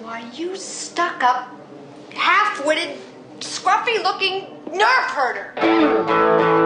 Why, you stuck-up, half-witted, scruffy-looking nerve herder!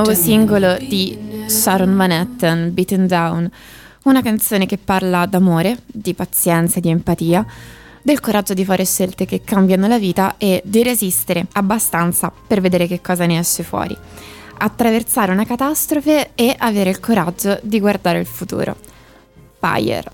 nuovo singolo di Sharon Van Etten, Beaten Down, una canzone che parla d'amore, di pazienza e di empatia, del coraggio di fare scelte che cambiano la vita e di resistere abbastanza per vedere che cosa ne esce fuori, attraversare una catastrofe e avere il coraggio di guardare il futuro. Fire.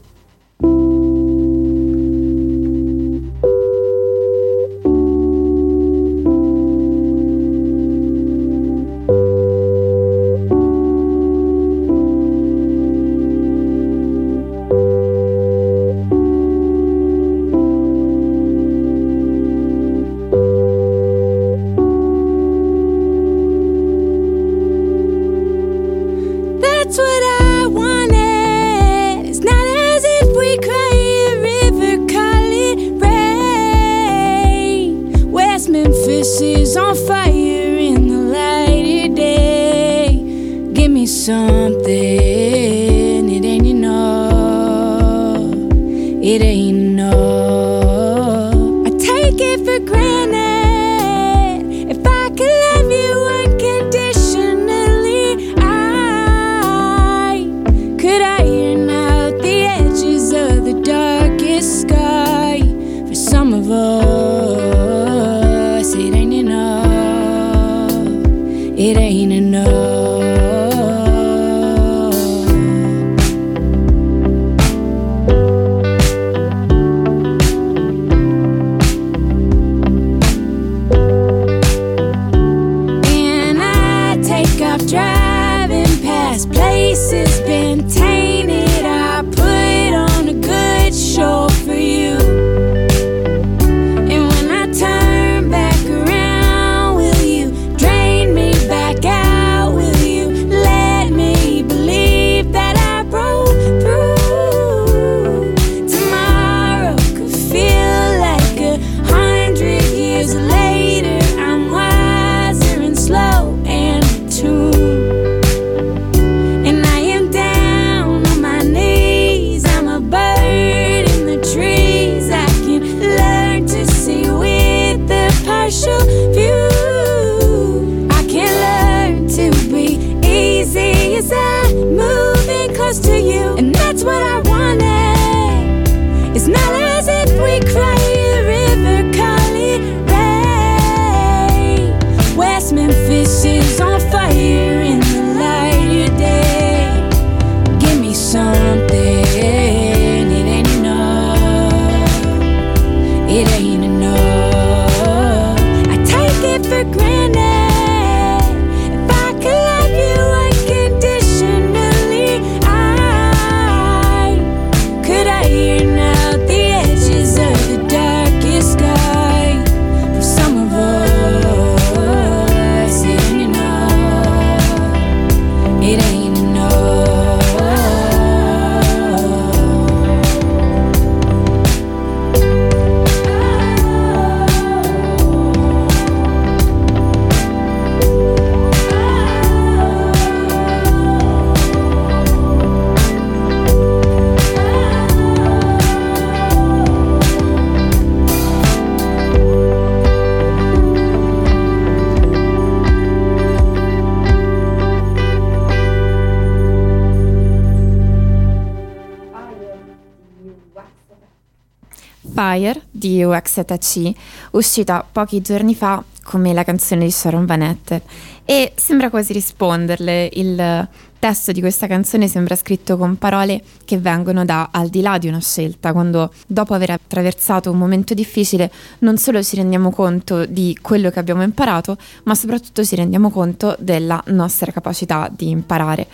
Di FKA twigs, uscita pochi giorni fa come la canzone di Sharon Van Etten, e sembra quasi risponderle. Il testo di questa canzone sembra scritto con parole che vengono da al di là di una scelta, quando dopo aver attraversato un momento difficile non solo ci rendiamo conto di quello che abbiamo imparato, ma soprattutto ci rendiamo conto della nostra capacità di imparare.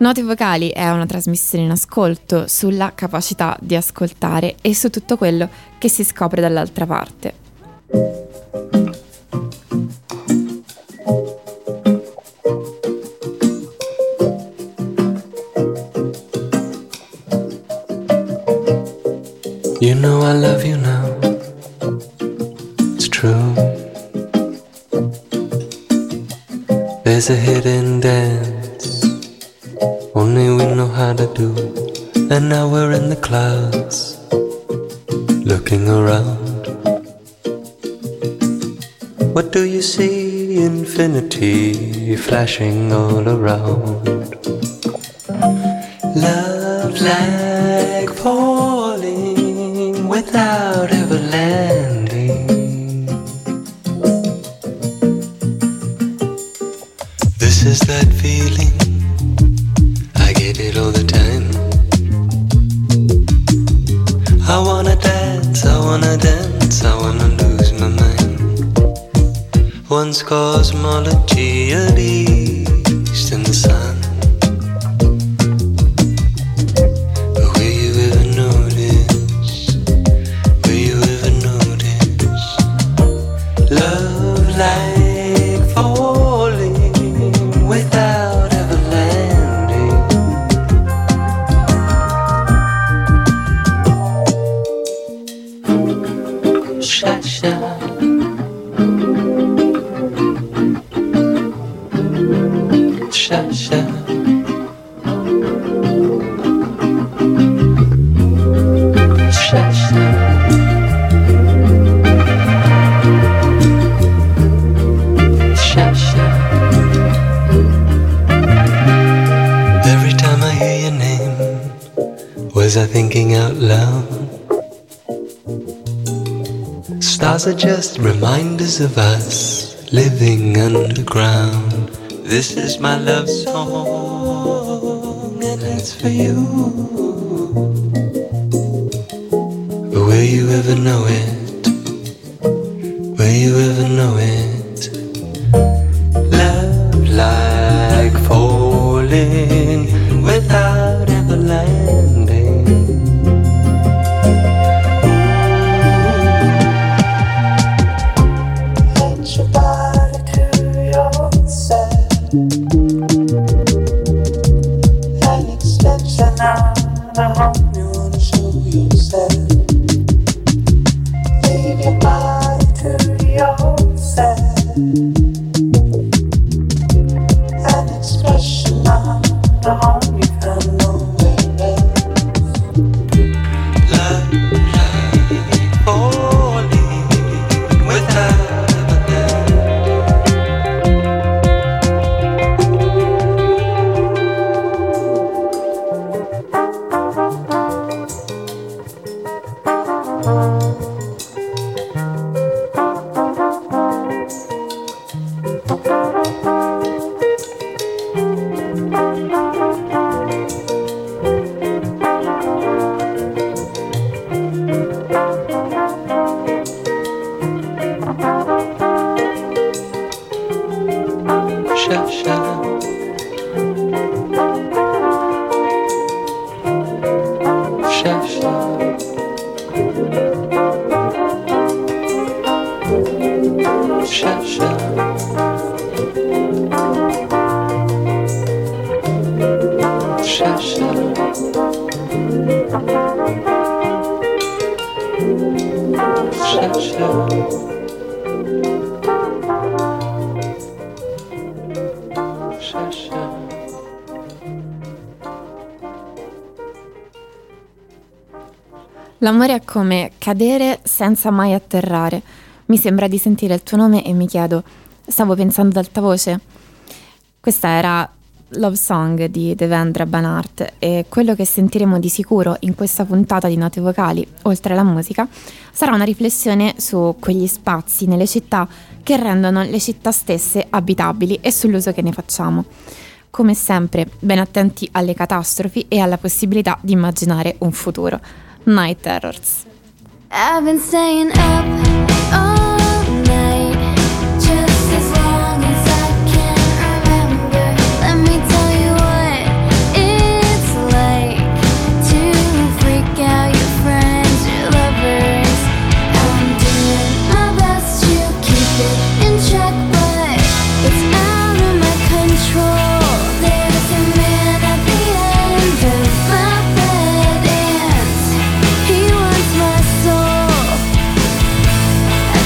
Note Vocali è una trasmissione in ascolto sulla capacità di ascoltare e su tutto quello che si scopre dall'altra parte. You know I love you now, it's true. There's a hidden dance only we know how to do, and now we're in the clouds, looking around. What do you see infinity flashing all around. Love like falling without ever landing. This is that feeling, I get it all the time. I wanna dance, I wanna dance, I wanna lose my mind. One's cosmology at least in the sun. But will you ever notice? Will you ever notice? Love like falling without ever landing. Sha-sha. Was I thinking out loud? Stars are just reminders of us living underground. This is my love song, and it's for you. But will you ever know it? Will you ever know it? Love like falling without ever landing. L'amore è come cadere senza mai atterrare. Mi sembra di sentire il tuo nome e mi chiedo, stavo pensando ad alta voce? Questa era Love Song di Devendra Banhart e quello che sentiremo di sicuro in questa puntata di Note Vocali, oltre alla musica, sarà una riflessione su quegli spazi nelle città che rendono le città stesse abitabili e sull'uso che ne facciamo. Come sempre, ben attenti alle catastrofi e alla possibilità di immaginare un futuro. Night Terrors. I've been staying up all night, just as long as I can remember. Let me tell you what it's like to freak out your friends, your lovers. I'm doing my best to keep it in check, but it's out of my control. There's a man at the end of my bed and he wants my soul. At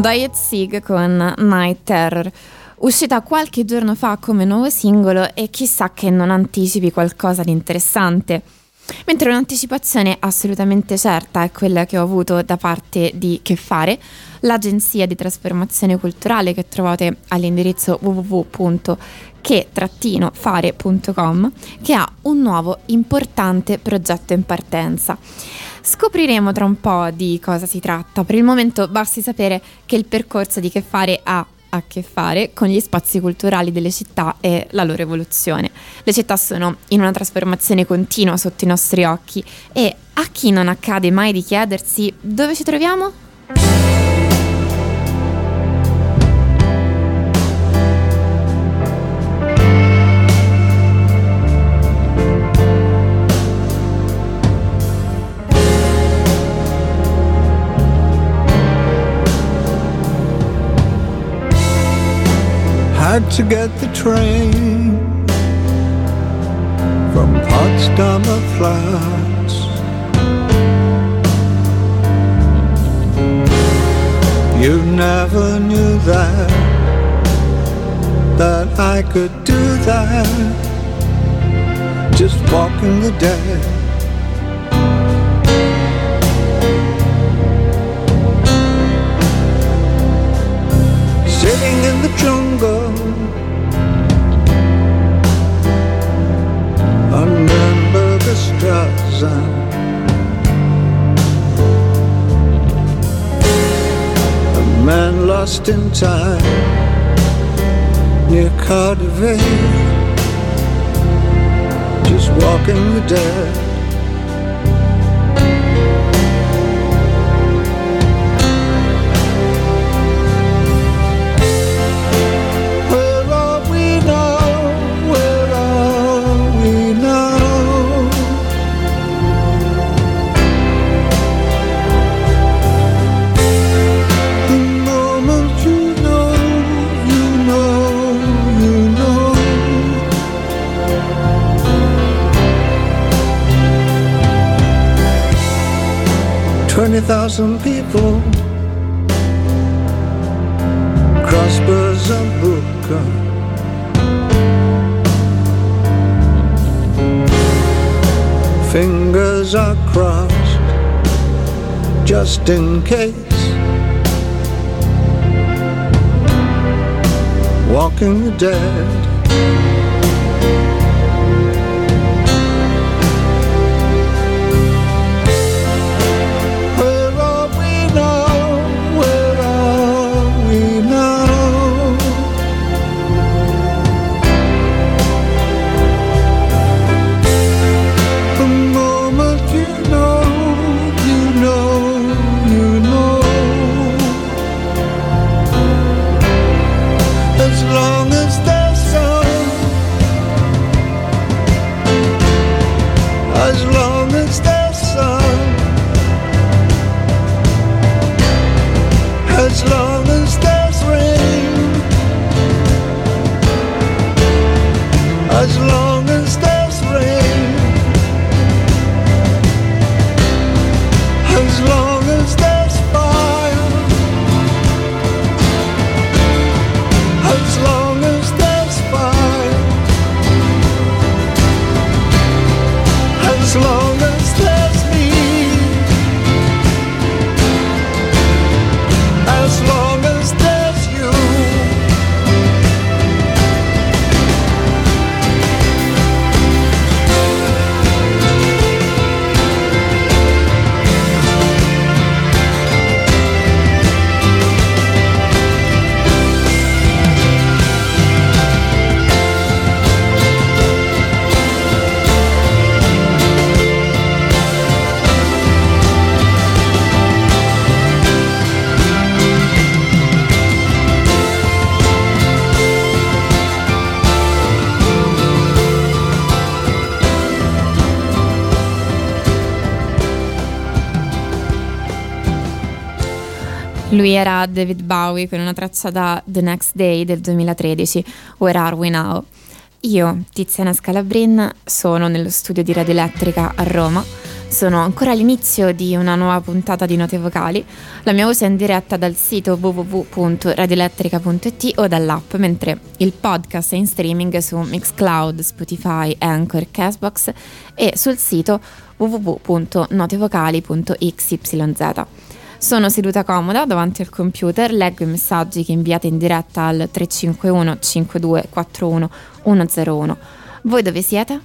Diet Cig con Night Terror, uscita qualche giorno fa come nuovo singolo, e chissà che non anticipi qualcosa di interessante. Mentre un'anticipazione assolutamente certa è quella che ho avuto da parte di Che Fare, l'agenzia di trasformazione culturale che trovate all'indirizzo www.che-fare.com, che ha un nuovo importante progetto in partenza. Scopriremo tra un po' di cosa si tratta. Per il momento basti sapere che il percorso di Che Fare ha a che fare con gli spazi culturali delle città e la loro evoluzione. Le città sono in una trasformazione continua sotto i nostri occhi, e a chi non accade mai di chiedersi dove ci troviamo? Had to get the train from Potsdamer Platz. You never knew that I could do that, just walking the dead. Sitting in the jungle under the Strassen, a man lost in time near Cardiff, just walking the dead. Thousand people, crossbows and buka, fingers are crossed just in case, walking the dead. Lui era David Bowie con una traccia da The Next Day del 2013, Where Are We Now? Io, Tiziana Scalabrin, sono nello studio di Radio Elettrica a Roma Sono ancora all'inizio di una nuova puntata di Note Vocali. La mia voce è in diretta dal sito www.radioelettrica.it o dall'app, mentre il podcast è in streaming su Mixcloud, Spotify, Anchor, Castbox e sul sito www.notevocali.xyz. Sono seduta comoda davanti al computer, leggo i messaggi che inviate in diretta al 351 52 41 101. Voi dove siete?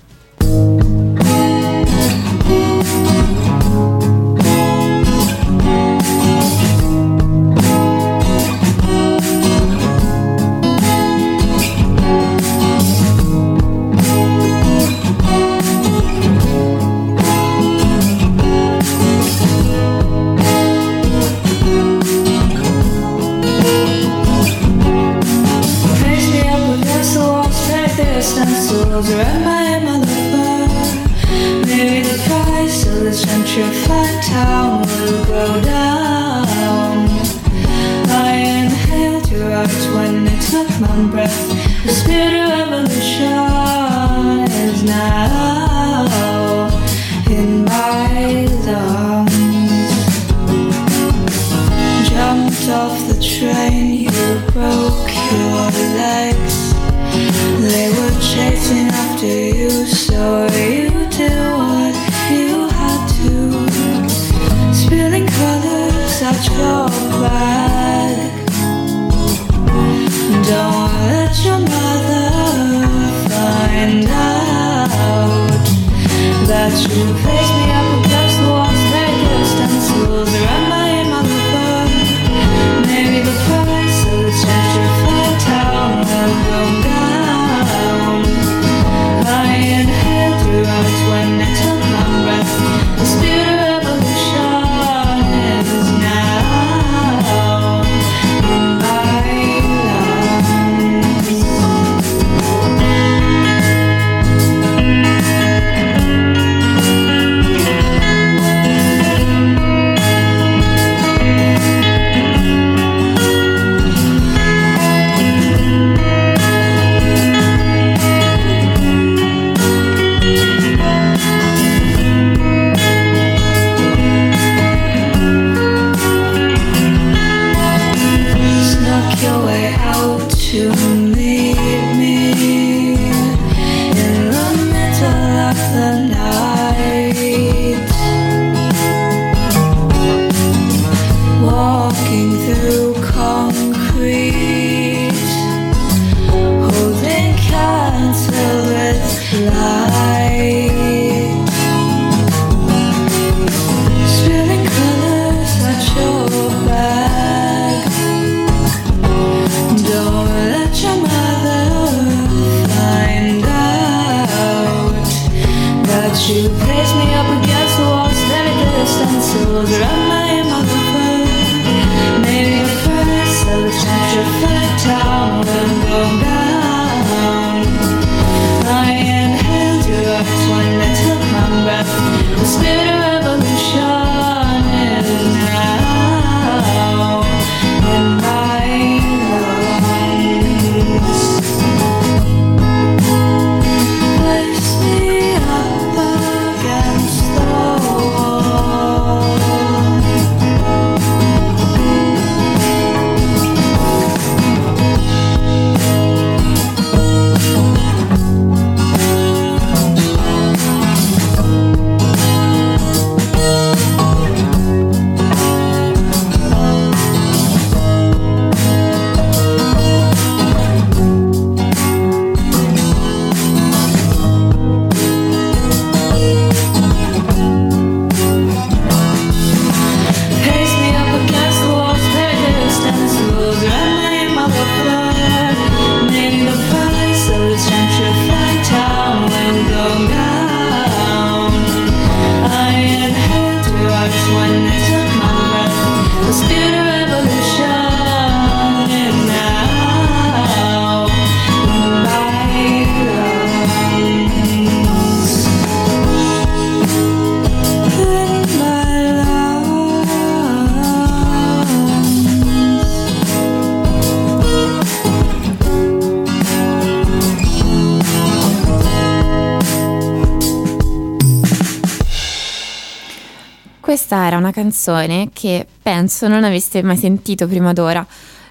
Questa era una canzone che penso non aveste mai sentito prima d'ora.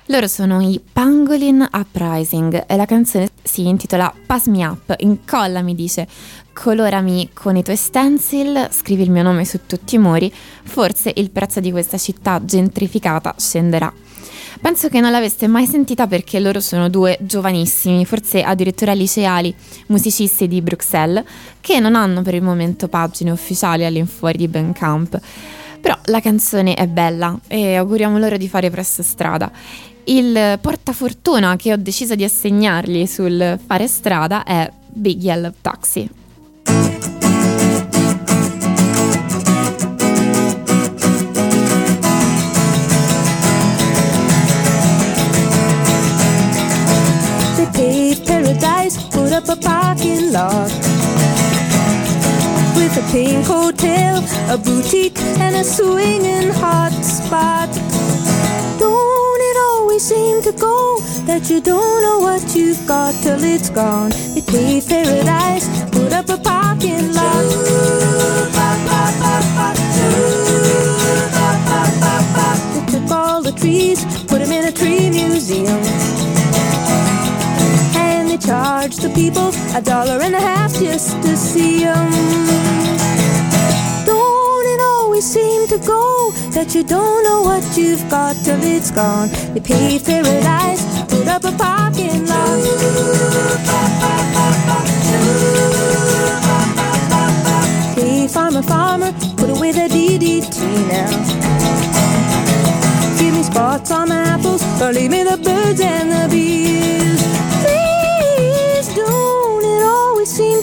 Loro sono i Pangolin Uprising e la canzone si intitola Pass Me Up, incollami, dice, colorami con i tuoi stencil, scrivi il mio nome su tutti i muri, forse il prezzo di questa città gentrificata scenderà. Penso che non l'aveste mai sentita perché loro sono due giovanissimi, forse addirittura liceali, musicisti di Bruxelles, che non hanno per il momento pagine ufficiali all'infuori di Bandcamp. Però la canzone è bella e auguriamo loro di fare presto strada. Il portafortuna che ho deciso di assegnargli sul fare strada è Big Yellow Taxi. Put up a parking lot with a pink hotel, a boutique, and a swinging hot spot. Don't it always seem to go that you don't know what you've got till it's gone? They paved paradise, put up a parking lot. They took all the trees, put them in a tree museum. They charge the people $1.50 just to see 'em. Don't it always seem to go that you don't know what you've got till it's gone? They paved paradise, put up a parking lot. Hey, farmer, put away the DDT now. Give me spots on my apples, or leave me the birds and the bees. Seem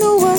know what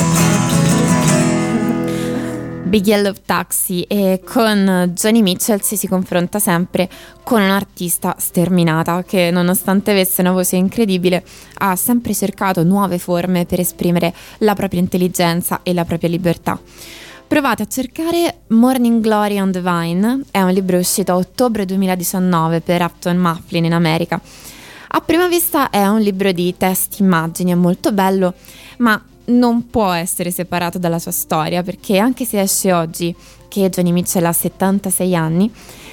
Big Yellow Taxi, e con Joni Mitchell si confronta sempre con un'artista sterminata che, nonostante avesse una voce incredibile, ha sempre cercato nuove forme per esprimere la propria intelligenza e la propria libertà. Provate a cercare Morning Glory on the Vine, è un libro uscito a ottobre 2019 per Houghton Mifflin in America. A prima vista è un libro di testi, immagini, è molto bello, ma non può essere separato dalla sua storia, perché anche se esce oggi che Joni Mitchell ha 76 anni,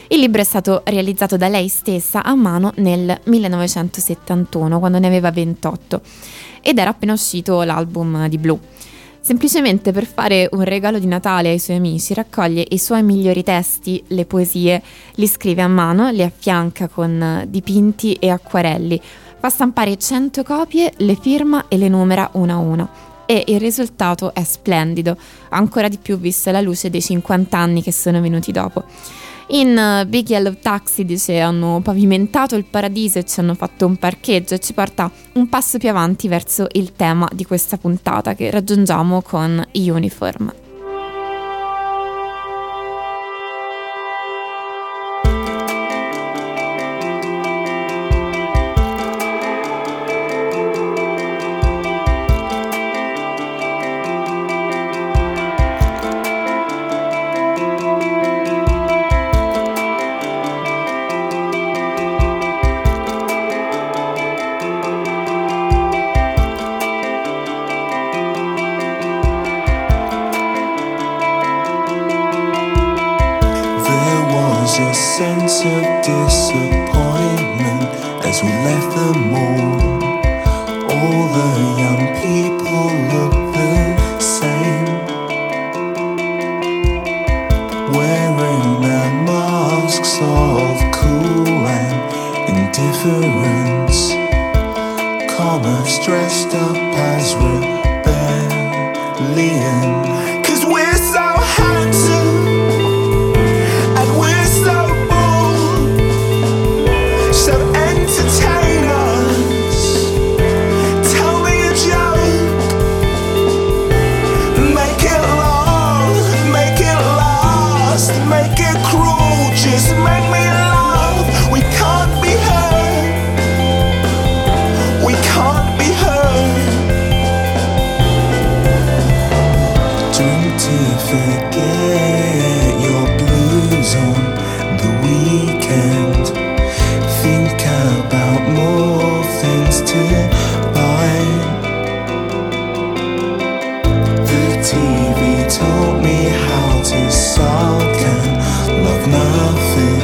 il libro è stato realizzato da lei stessa a mano nel 1971, quando ne aveva 28, ed era appena uscito l'album di Blue. Semplicemente per fare un regalo di Natale ai suoi amici, raccoglie i suoi migliori testi, le poesie, li scrive a mano, li affianca con dipinti e acquerelli, fa stampare 100 copie, le firma e le numera una a una. E il risultato è splendido, ancora di più vista la luce dei 50 anni che sono venuti dopo. In Big Yellow Taxi dice: hanno pavimentato il paradiso e ci hanno fatto un parcheggio, e ci porta un passo più avanti verso il tema di questa puntata che raggiungiamo con Uniform. Wearing their masks of cool and TV told me how to sulk and love nothing,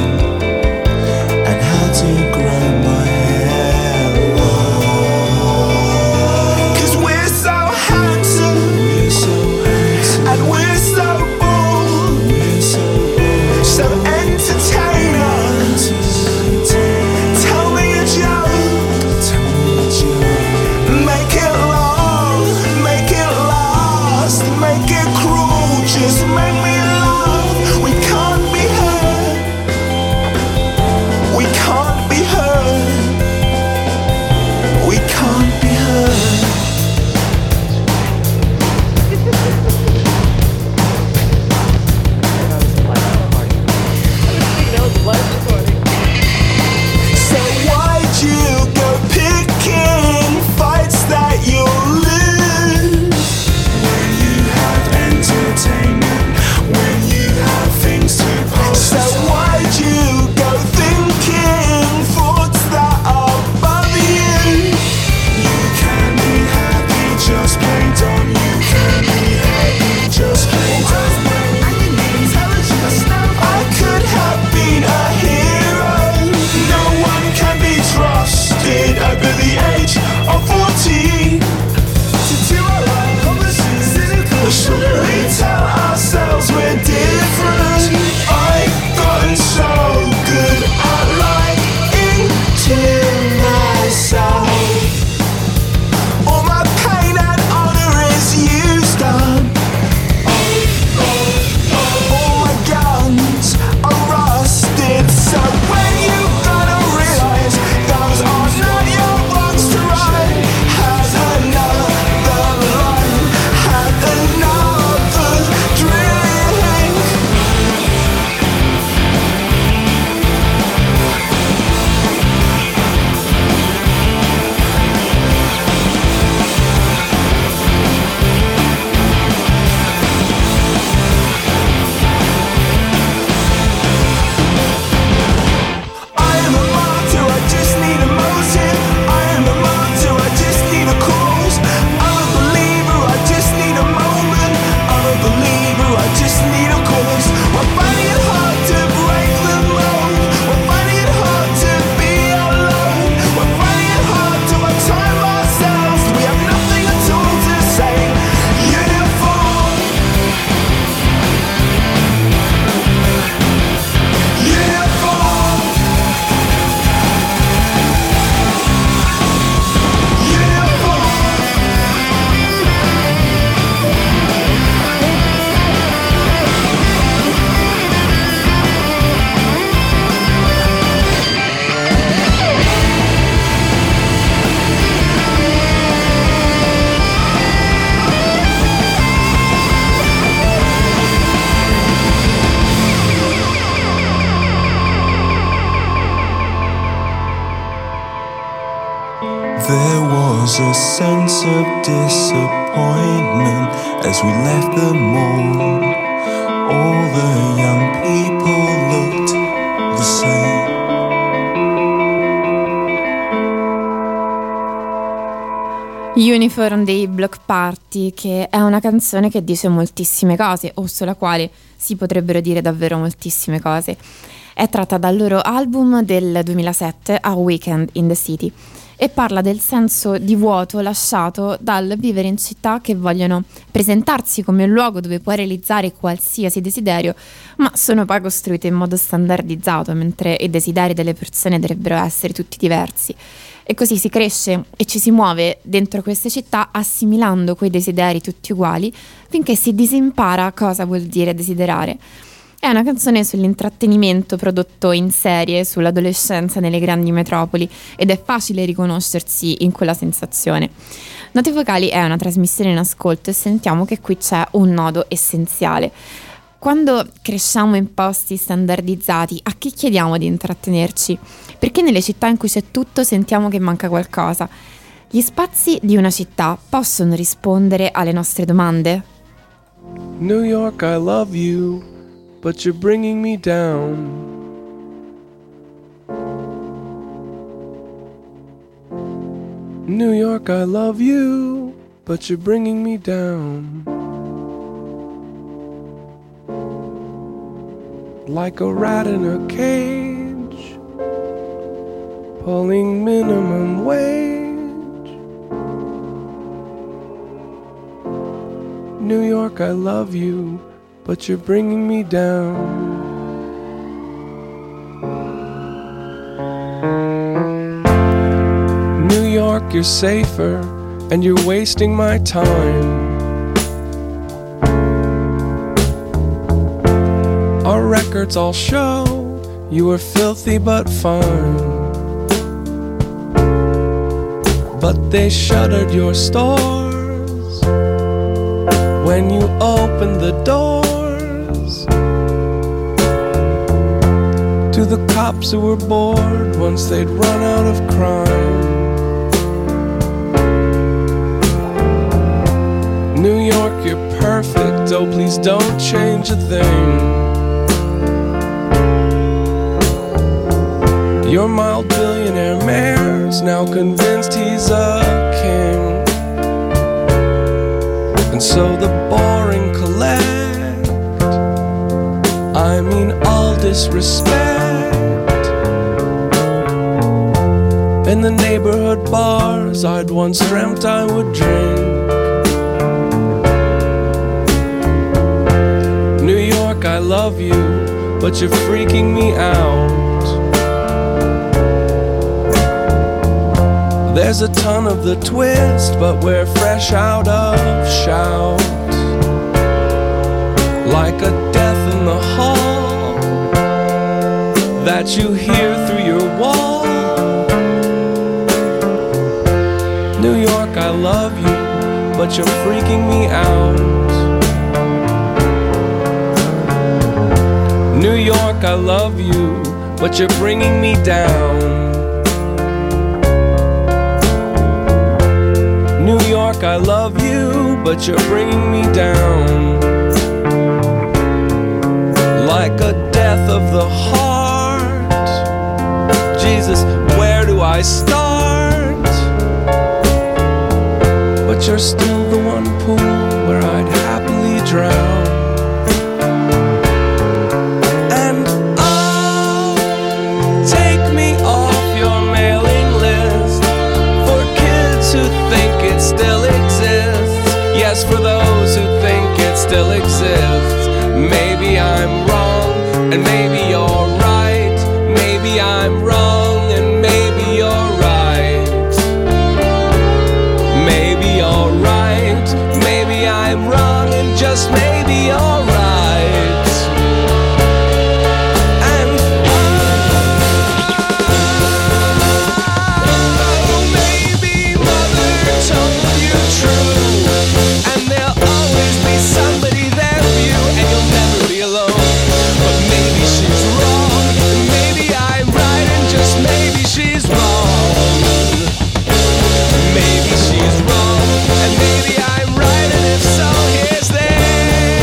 and how to grind my hair long. 'Cause we're so handsome, we're so handsome, and we're so bold, we're so bold, so entertaining. Uniform dei Block Party, che è una canzone che dice moltissime cose, o sulla quale si potrebbero dire davvero moltissime cose. È tratta dal loro album del 2007, A Weekend in the City, e parla del senso di vuoto lasciato dal vivere in città che vogliono presentarsi come un luogo dove puoi realizzare qualsiasi desiderio, ma sono poi costruite in modo standardizzato, mentre i desideri delle persone dovrebbero essere tutti diversi. E così si cresce e ci si muove dentro queste città assimilando quei desideri tutti uguali, finché si disimpara cosa vuol dire desiderare. È una canzone sull'intrattenimento prodotto in serie sull'adolescenza nelle grandi metropoli, ed è facile riconoscersi in quella sensazione. Note Vocali è una trasmissione in ascolto, e sentiamo che qui c'è un nodo essenziale. Quando cresciamo in posti standardizzati, a chi chiediamo di intrattenerci? Perché nelle città in cui c'è tutto sentiamo che manca qualcosa. Gli spazi di una città possono rispondere alle nostre domande? New York, I love you, but you're bringing me down. New York, I love you, but you're bringing me down. like a rat in a cage, pulling minimum wage. New York, I love you, but you're bringing me down. You're safer, and you're wasting my time. Our records all show you were filthy but fine. But they shuttered your stores when you opened the doors to the cops who were bored once they'd run out of crime. New York, you're perfect, oh please don't change a thing. Your mild billionaire mayor's now convinced he's a king. And so the boring collect, I mean all disrespect. In the neighborhood bars I'd once dreamt I would drink. I love you, but you're freaking me out. There's a ton of the twist, but we're fresh out of shout. Like a death in the hall that you hear through your wall. New York, I love you, but you're freaking me out. New York, I love you, but you're bringing me down. New York, I love you, but you're bringing me down. Like a death of the heart. Jesus, where do I start? But you're still the one pool where I'd happily drown. For those who think it still exists, maybe I'm wrong, and maybe you're right. Maybe I'm wrong, and maybe you're right. Maybe you're right. Maybe I'm wrong, and just maybe you're right. Maybe she's wrong, and maybe I'm right, and if so, here's the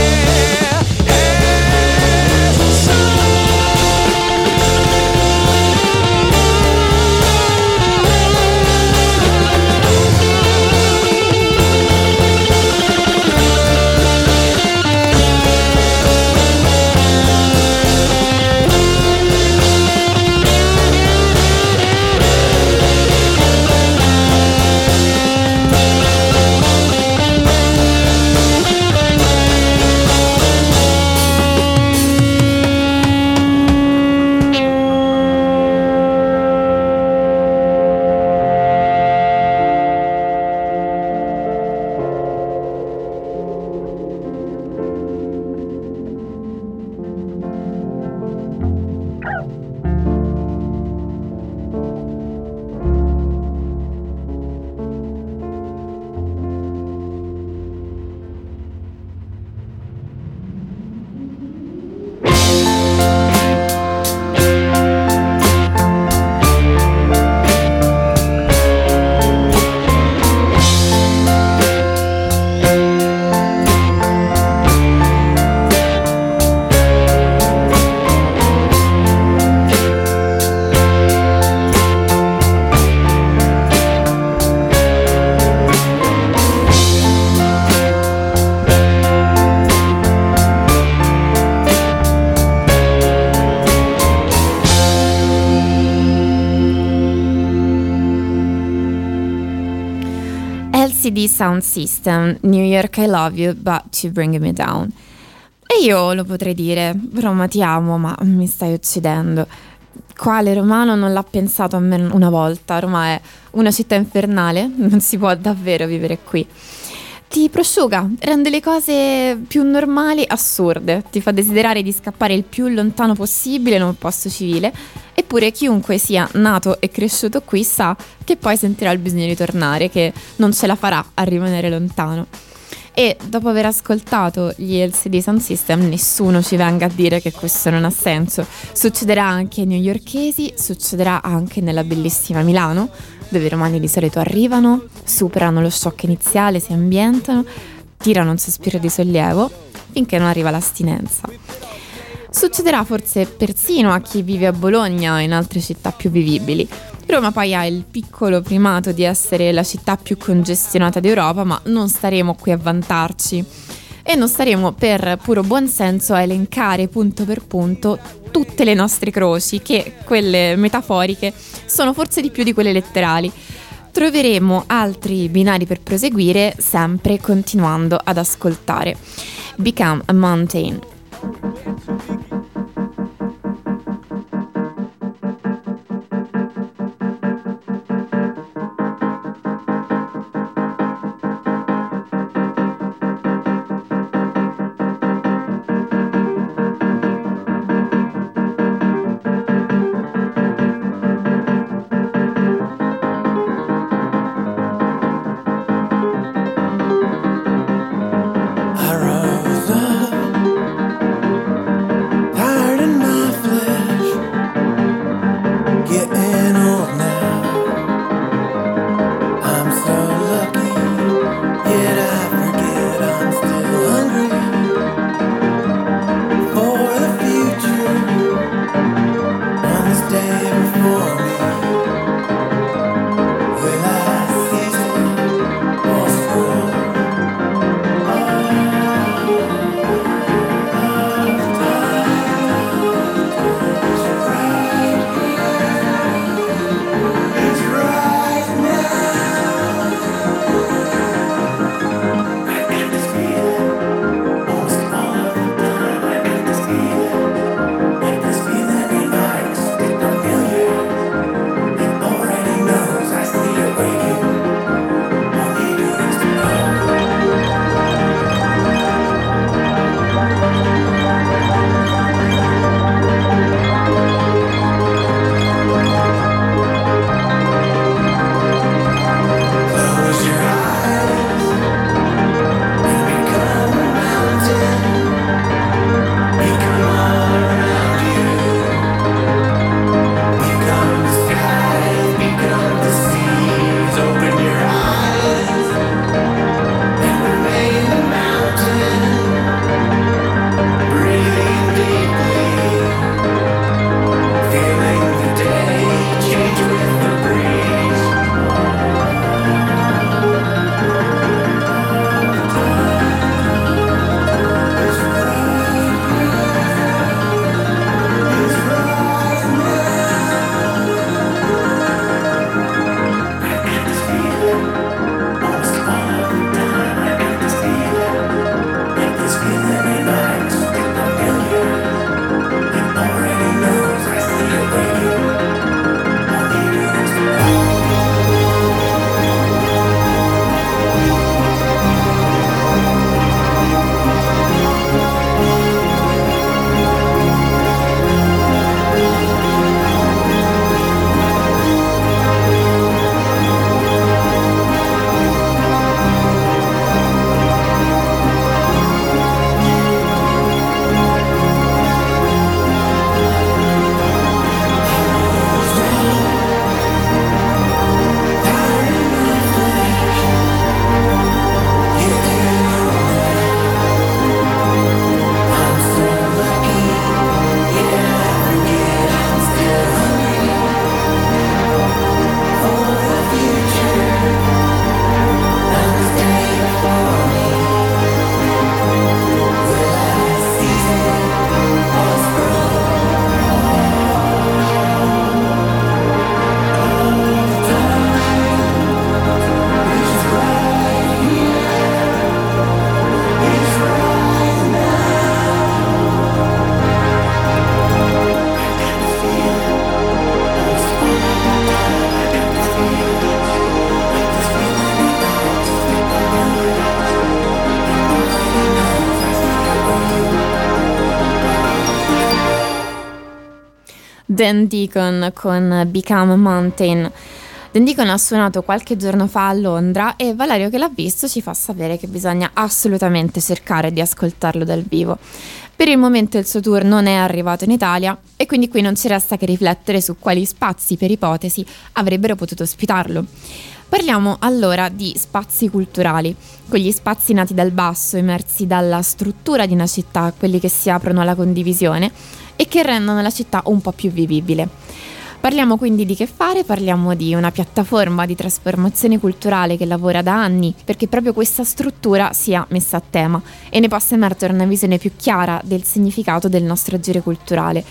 LCD Soundsystem, New York I Love You But You Bring Me Down. E io lo potrei dire, Roma ti amo ma mi stai uccidendo. Quale romano non l'ha pensato almeno una volta? Roma è una città infernale, non si può davvero vivere qui. Ti prosciuga, rende le cose più normali assurde, ti fa desiderare di scappare il più lontano possibile da un posto civile, eppure chiunque sia nato e cresciuto qui sa che poi sentirà il bisogno di tornare, che non ce la farà a rimanere lontano. E dopo aver ascoltato gli LCD Soundsystem nessuno ci venga a dire che questo non ha senso. Succederà anche ai newyorkesi, succederà anche nella bellissima Milano, dove i romani di solito arrivano, superano lo shock iniziale, si ambientano, tirano un sospiro di sollievo finché non arriva l'astinenza. Succederà forse persino a chi vive a Bologna o in altre città più vivibili. Roma poi ha il piccolo primato di essere la città più congestionata d'Europa, ma non staremo qui a vantarci e non staremo per puro buonsenso a elencare punto per punto tutte le nostre croci, che quelle metaforiche sono forse di più di quelle letterali. Troveremo altri binari per proseguire, sempre continuando ad ascoltare Become a Mountain. Dan Deacon con Become Mountain. Dan Deacon ha suonato qualche giorno fa a Londra e Valerio, che l'ha visto, ci fa sapere che bisogna assolutamente cercare di ascoltarlo dal vivo. Per il momento il suo tour non è arrivato in Italia e quindi qui non ci resta che riflettere su quali spazi, per ipotesi, avrebbero potuto ospitarlo. Parliamo allora di spazi culturali, quegli spazi nati dal basso, emersi dalla struttura di una città, quelli che si aprono alla condivisione e che rendono la città un po' più vivibile. Parliamo quindi di Che Fare, parliamo di una piattaforma di trasformazione culturale che lavora da anni perché proprio questa struttura sia messa a tema e ne possa emergere una visione più chiara del significato del nostro agire culturale.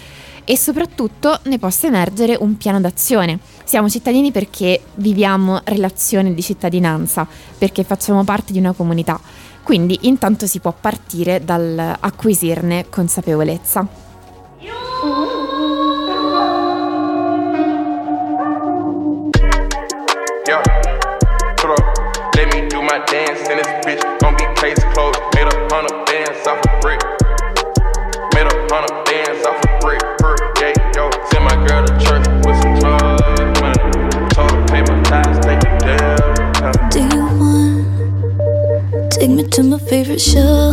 E soprattutto ne possa emergere un piano d'azione. Siamo cittadini perché viviamo relazioni di cittadinanza, perché facciamo parte di una comunità. Quindi intanto si può partire dall'acquisirne consapevolezza. Take me to my favorite show.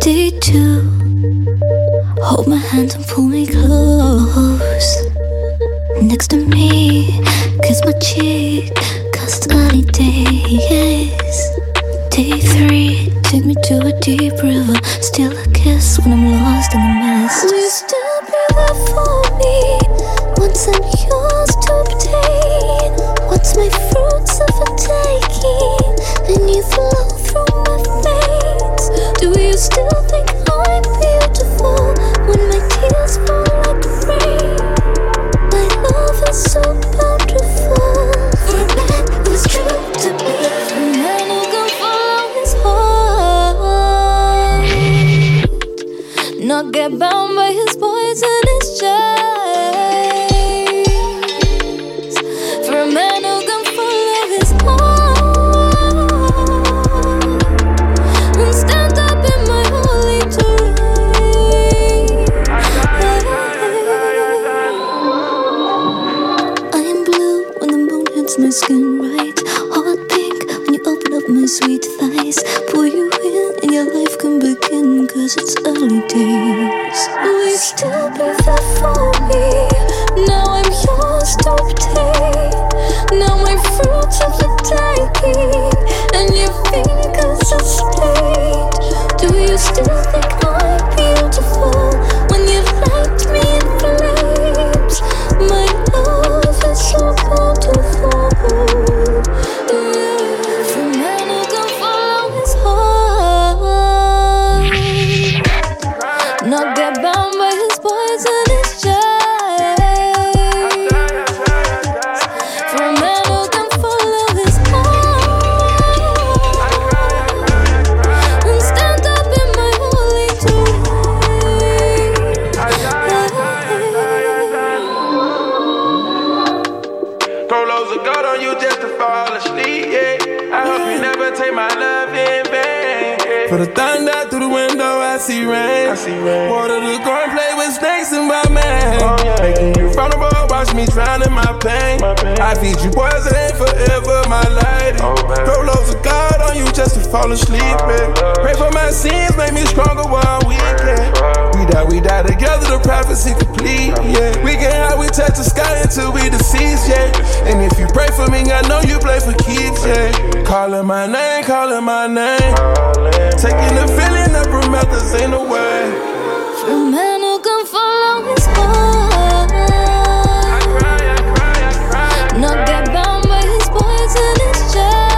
Did you hold my hand and pull me close? Next to me, kiss my cheek, cause sunny days. Day three, take me to a deep river. Steal a kiss when I'm lost in the mist. Will you still be there for me? Once I'm yours to obtain. Once my fruits are for taking. And you flow through my veins. Do you still think I'm beautiful when my tears fall like rain? My love is so bountiful for a man who's true to me, a man who can follow his heart, not get bound by his poisonous chains. For a man who can follow his heart. My skin right, hot pink when you open up my sweet thighs. Pull you in and your life can begin, cause it's early days. Will you still be there for me? Now I'm yours to obtain. Now my fruits are the taking, and your fingers are stained. Do you still think I'm beautiful when you light me in flames? My love is so beautiful. For the thunder through the window, I see rain. Water to go and play with snakes in my mane. Oh, yeah. Making you vulnerable, watch me drown in my pain. I feed you poison forever, my light. Throw loads of God on you just to fall asleep. Pray for my sins, make me stronger while we can. We die together, the prophecy complete. Yeah, we can hide, we touch the sky until we deceased. Yeah, and if you pray for me, I know you play for keeps. Yeah, calling my name, calling my name. Taking the feeling up from others ain't no way. For a man who can follow his heart, I cry. Not get bound by his poisonous chains.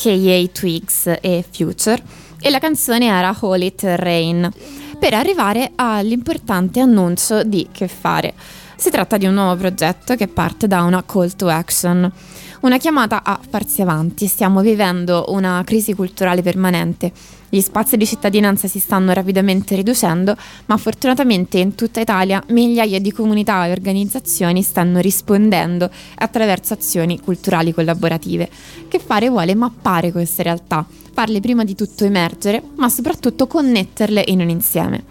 FKA twigs e Future, e la canzone era Holy Terrain, per arrivare all'importante annuncio di Che Fare. Si tratta di un nuovo progetto che parte da una call to action, una chiamata a farsi avanti. Stiamo vivendo una crisi culturale permanente. Gli spazi di cittadinanza si stanno rapidamente riducendo, ma fortunatamente in tutta Italia migliaia di comunità e organizzazioni stanno rispondendo attraverso azioni culturali collaborative. Che Fare vuole mappare queste realtà, farle prima di tutto emergere, ma soprattutto connetterle in un insieme.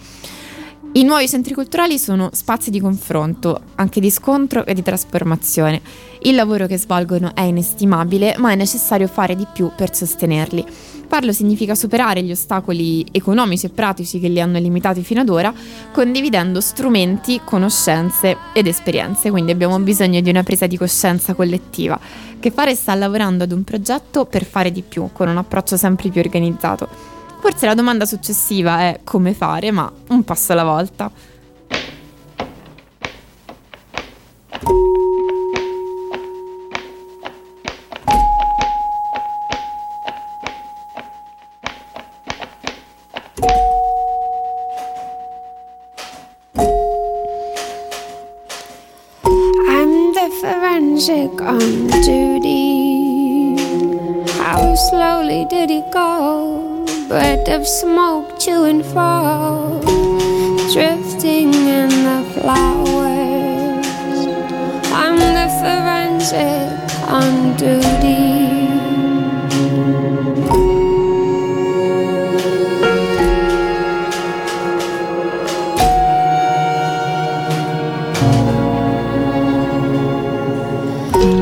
I nuovi centri culturali sono spazi di confronto, anche di scontro e di trasformazione. Il lavoro che svolgono è inestimabile, ma è necessario fare di più per sostenerli. Farlo significa superare gli ostacoli economici e pratici che li hanno limitati fino ad ora, condividendo strumenti, conoscenze ed esperienze. Quindi abbiamo bisogno di una presa di coscienza collettiva. Che Fare sta lavorando ad un progetto per fare di più, con un approccio sempre più organizzato. Forse la domanda successiva è come fare, ma un passo alla volta. I'm the forensic on duty. How slowly did it go? Breath of smoke to and fro, drifting in the flowers. I'm the forensic on duty.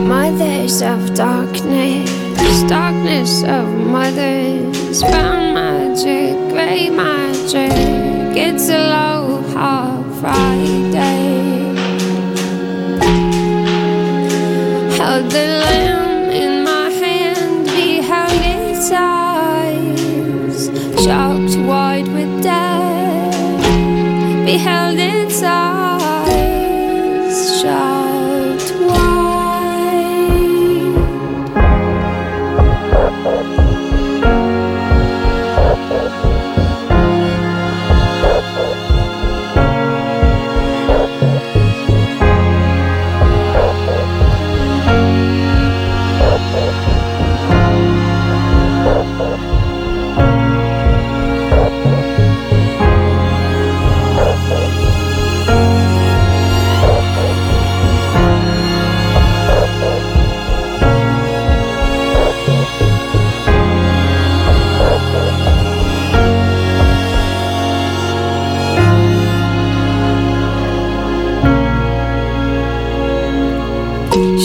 Mothers of darkness, darkness of mothers, found magic, grey magic. It's Aloha Friday. Held the lamb in my hand, beheld its eyes, shocked wide with death, beheld its eyes, shocked.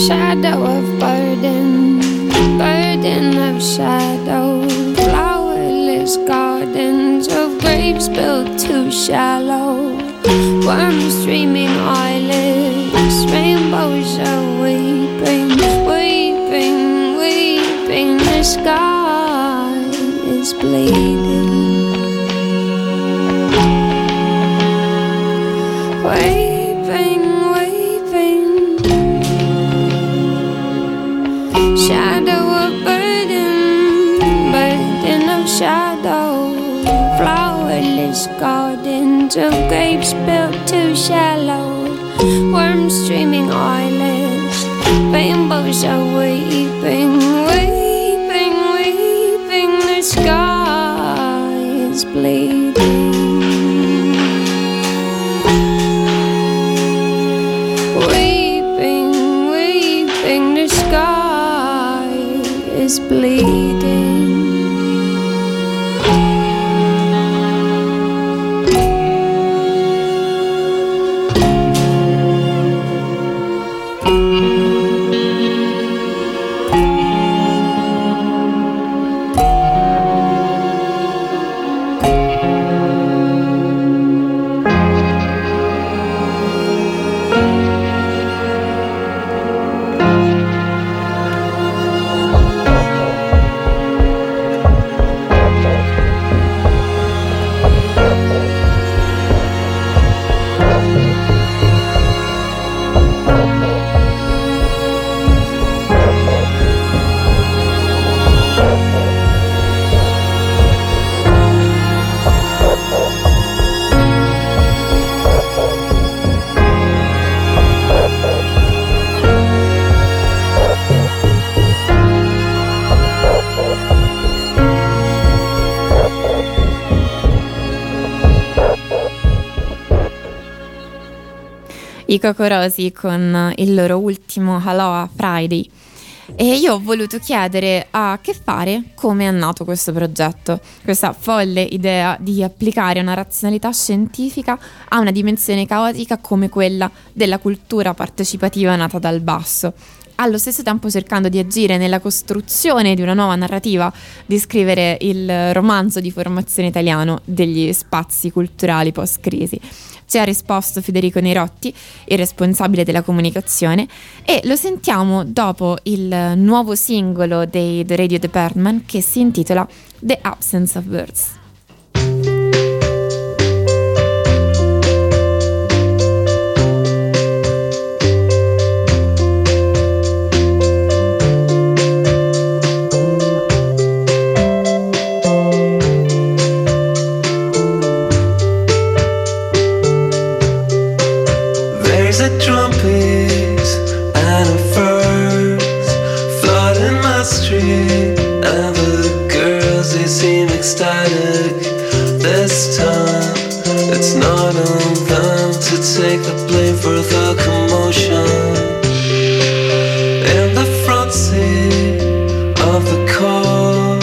Shadow of burden, burden of shadow, flowerless gardens of grapes built too shallow, worms streaming eyelids, rainbows are weeping, weeping, weeping, the sky is bleeding. Gardens of grapes built too shallow, worms streaming eyelids, rainbows are weeping, weeping, weeping, the sky is bleeding. Weeping, weeping, the sky is bleeding. i CocoRosie con il loro ultimo Aloha Friday. E io ho voluto chiedere a Che Fare come è nato questo progetto, questa folle idea di applicare una razionalità scientifica a una dimensione caotica come quella della cultura partecipativa nata dal basso, allo stesso tempo cercando di agire nella costruzione di una nuova narrativa, di scrivere il romanzo di formazione italiano degli spazi culturali post-crisi. Ci ha risposto Federico Nejrotti, il responsabile della comunicazione, e lo sentiamo dopo il nuovo singolo dei The Radio Department che si intitola The Absence of Words. Take the blame for the commotion in the front seat of the car.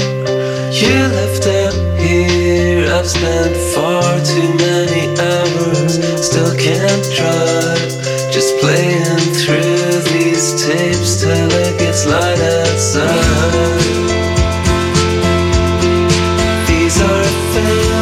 You left out here. I've spent far too many hours, still can't drive, just playing through these tapes till it gets light outside. These are things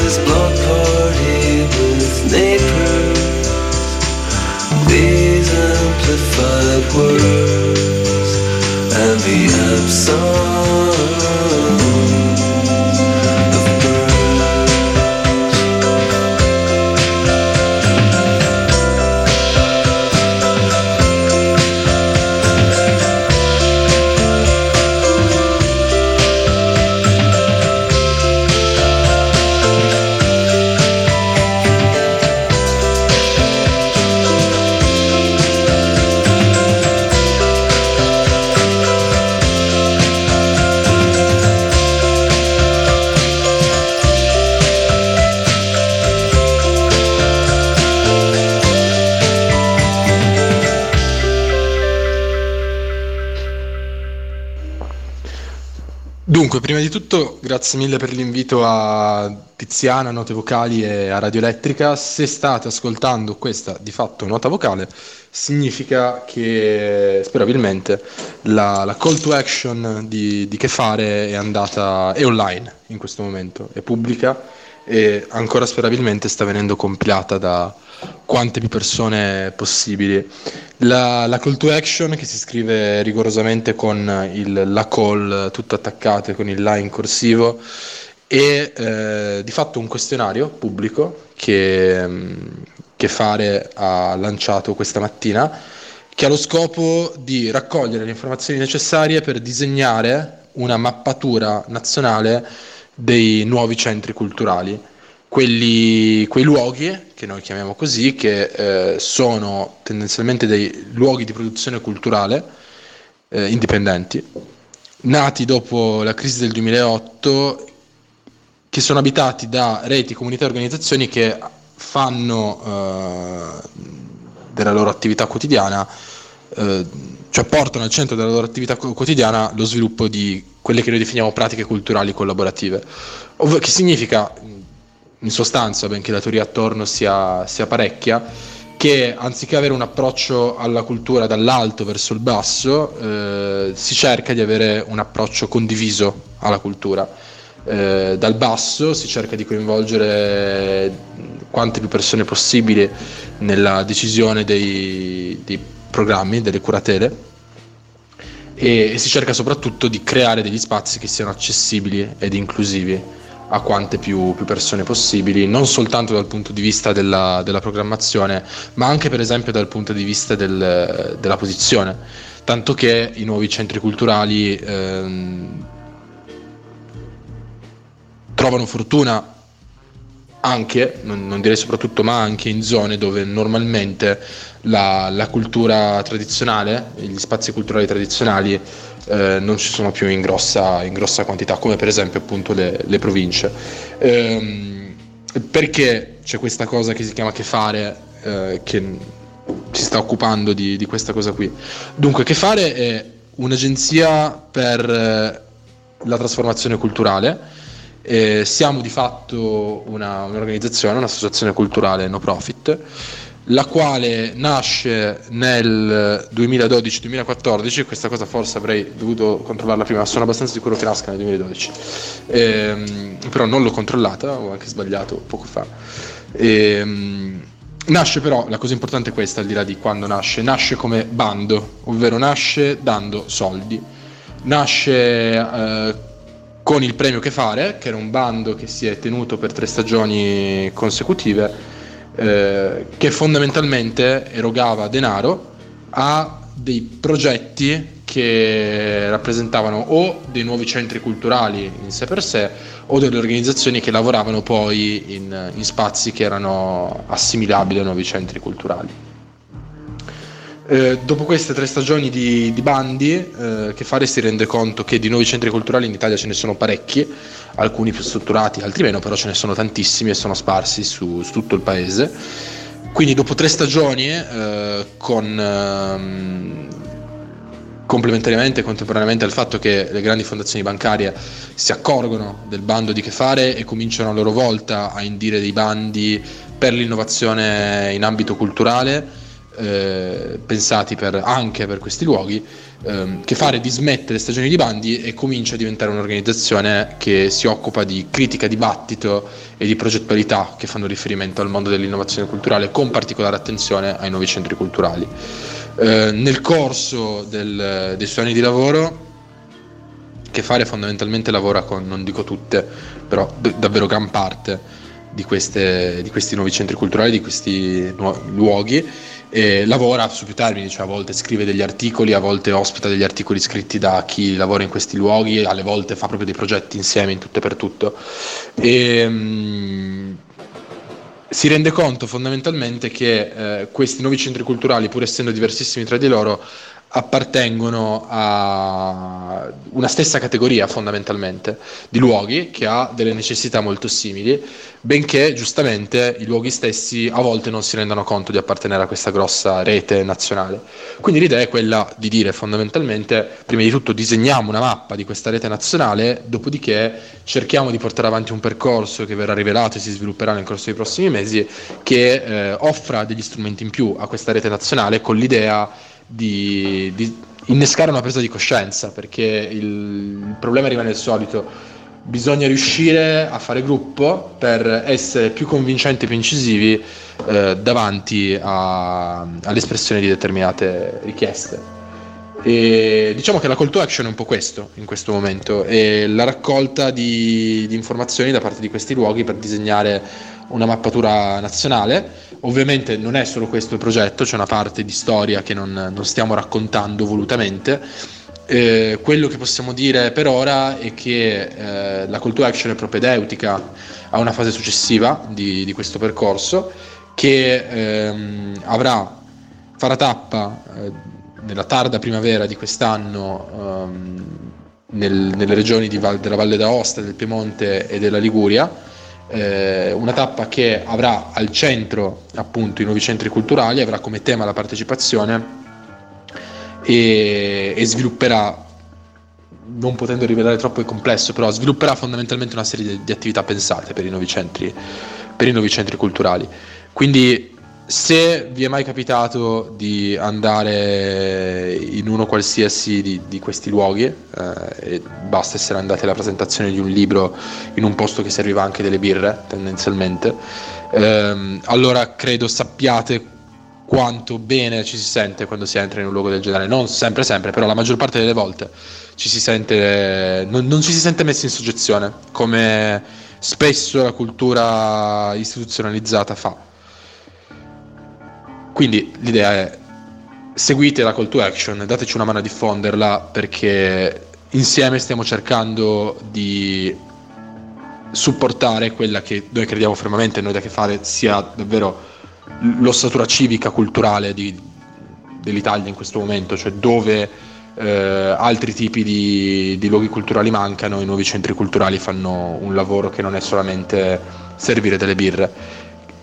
this block party with Dunque, prima di tutto, grazie mille per l'invito a Tiziana, Note Vocali e a Radio Elettrica. Se state ascoltando questa, di fatto, nota vocale, significa che, sperabilmente, la call to action di Che Fare è online in questo momento, è pubblica e ancora sperabilmente sta venendo compilata da quante più persone possibili. La call to action, che si scrive rigorosamente con la call tutto attaccata con il la in corsivo, è di fatto un questionario pubblico che Fare ha lanciato questa mattina, che ha lo scopo di raccogliere le informazioni necessarie per disegnare una mappatura nazionale dei nuovi centri culturali, quei luoghi che noi chiamiamo così, che sono tendenzialmente dei luoghi di produzione culturale indipendenti, nati dopo la crisi del 2008, che sono abitati da reti, comunità e organizzazioni che fanno della loro attività quotidiana, cioè portano al centro della loro attività quotidiana lo sviluppo di quelle che noi definiamo pratiche culturali collaborative, che significa in sostanza, benché la teoria attorno sia parecchia, che anziché avere un approccio alla cultura dall'alto verso il basso, si cerca di avere un approccio condiviso alla cultura. Dal basso si cerca di coinvolgere quante più persone possibili nella decisione dei programmi, delle curatele, e si cerca soprattutto di creare degli spazi che siano accessibili ed inclusivi a quante più persone possibili, non soltanto dal punto di vista della programmazione, ma anche per esempio dal punto di vista della posizione, tanto che i nuovi centri culturali trovano fortuna anche, non direi soprattutto, ma anche in zone dove normalmente la cultura tradizionale, gli spazi culturali tradizionali non ci sono più in grossa quantità, come per esempio appunto le province. Perché c'è questa cosa che si chiama Che Fare, che si sta occupando di questa cosa qui? Dunque, Che Fare è un'agenzia per la trasformazione culturale. Siamo di fatto un'organizzazione, un'associazione culturale no profit, la quale nasce nel 2012-2014. Questa cosa forse avrei dovuto controllarla prima, sono abbastanza sicuro che nasca nel 2012, però non l'ho controllata, ho anche sbagliato poco fa. Nasce, però la cosa importante è questa, al di là di quando nasce come bando, ovvero nasce dando soldi, nasce con il premio Che Fare, che era un bando che si è tenuto per 3 stagioni consecutive, che fondamentalmente erogava denaro a dei progetti che rappresentavano o dei nuovi centri culturali in sé per sé, o delle organizzazioni che lavoravano poi in spazi che erano assimilabili a nuovi centri culturali. Dopo queste 3 stagioni di bandi, Che Fare si rende conto che di nuovi centri culturali in Italia ce ne sono parecchi, alcuni più strutturati, altri meno, però ce ne sono tantissimi e sono sparsi su tutto il paese. Quindi dopo 3 stagioni, complementariamente e contemporaneamente al fatto che le grandi fondazioni bancarie si accorgono del bando di Che Fare e cominciano a loro volta a indire dei bandi per l'innovazione in ambito culturale, pensati anche per questi luoghi, Che Fare dismette le stagioni di bandi e comincia a diventare un'organizzazione che si occupa di critica, dibattito e di progettualità che fanno riferimento al mondo dell'innovazione culturale, con particolare attenzione ai nuovi centri culturali. Nel corso dei suoi anni di lavoro, Che Fare fondamentalmente lavora con, non dico tutte, però davvero gran parte di questi nuovi centri culturali, di questi luoghi, e lavora su più termini, cioè a volte scrive degli articoli, a volte ospita degli articoli scritti da chi lavora in questi luoghi, alle volte fa proprio dei progetti insieme, in tutto e per tutto, e si rende conto fondamentalmente che questi nuovi centri culturali, pur essendo diversissimi tra di loro, appartengono a una stessa categoria fondamentalmente di luoghi che ha delle necessità molto simili, benché giustamente i luoghi stessi a volte non si rendano conto di appartenere a questa grossa rete nazionale. Quindi l'idea è quella di dire fondamentalmente, prima di tutto disegniamo una mappa di questa rete nazionale, dopodiché cerchiamo di portare avanti un percorso che verrà rivelato e si svilupperà nel corso dei prossimi mesi, che offra degli strumenti in più a questa rete nazionale, con l'idea di innescare una presa di coscienza, perché il problema rimane il solito: bisogna riuscire a fare gruppo per essere più convincenti e più incisivi davanti all'espressione di determinate richieste. E diciamo che la call to action è un po' questo in questo momento, e la raccolta di informazioni da parte di questi luoghi per disegnare una mappatura nazionale. Ovviamente non è solo questo il progetto, c'è una parte di storia che non stiamo raccontando volutamente. Quello che possiamo dire per ora è che la call to action è propedeutica a una fase successiva di questo percorso, che farà tappa nella tarda primavera di quest'anno nelle regioni della Valle d'Aosta, del Piemonte e della Liguria. Una tappa che avrà al centro appunto i nuovi centri culturali, avrà come tema la partecipazione e svilupperà, non potendo rivelare troppo il complesso, però svilupperà fondamentalmente una serie di attività pensate per i nuovi centri culturali. Quindi se vi è mai capitato di andare in uno qualsiasi di questi luoghi, e basta essere andati alla presentazione di un libro in un posto che serviva anche delle birre tendenzialmente, allora credo sappiate quanto bene ci si sente quando si entra in un luogo del genere. Non sempre, però la maggior parte delle volte ci si sente, non ci si sente messi in soggezione, come spesso la cultura istituzionalizzata fa. Quindi l'idea è: seguite la call to action, dateci una mano a diffonderla, perché insieme stiamo cercando di supportare quella che noi crediamo fermamente, noi da Che Fare, sia davvero l'ossatura civica culturale dell'Italia in questo momento, cioè dove altri tipi di luoghi culturali mancano, i nuovi centri culturali fanno un lavoro che non è solamente servire delle birre,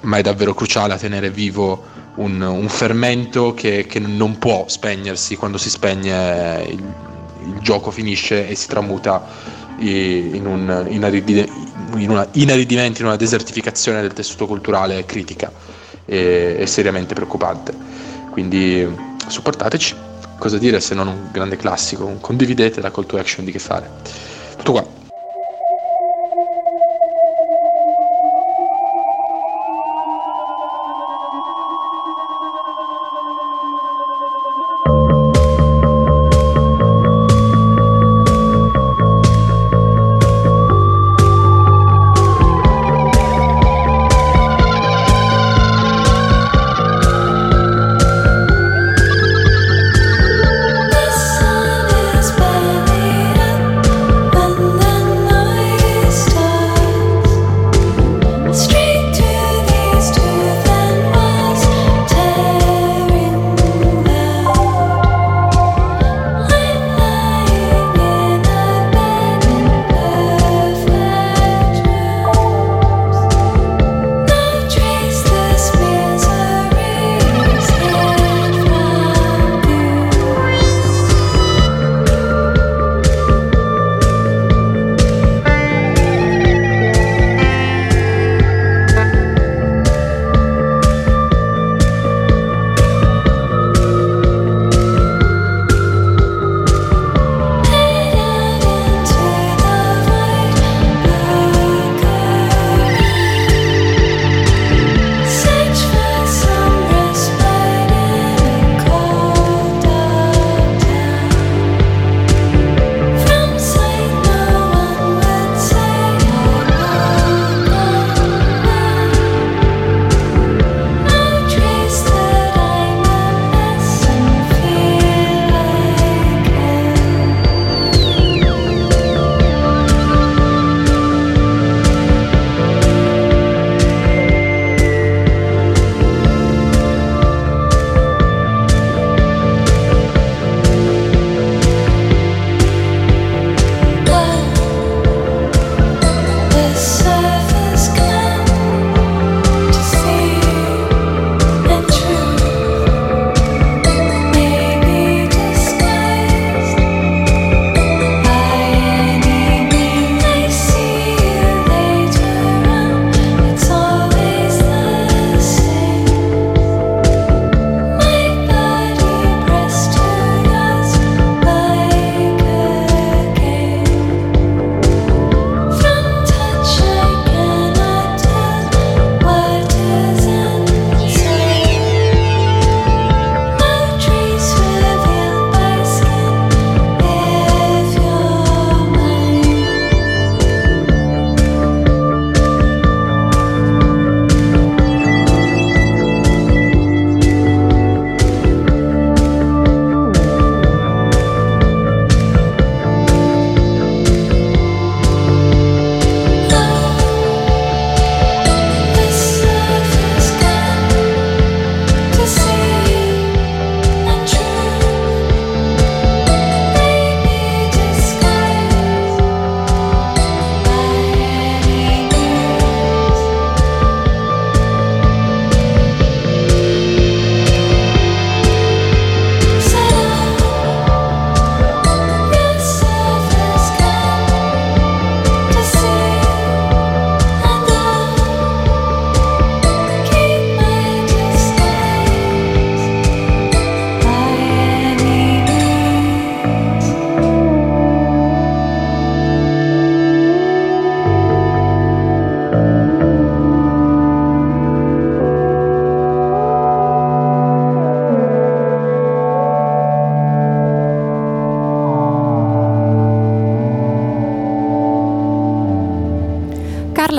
ma è davvero cruciale a tenere vivo un fermento che non può spegnersi. Quando si spegne il gioco finisce e si tramuta in una desertificazione del tessuto culturale critica e seriamente preoccupante. Quindi supportateci, cosa dire se non un grande classico, condividete la call to action di Che Fare. Tutto qua.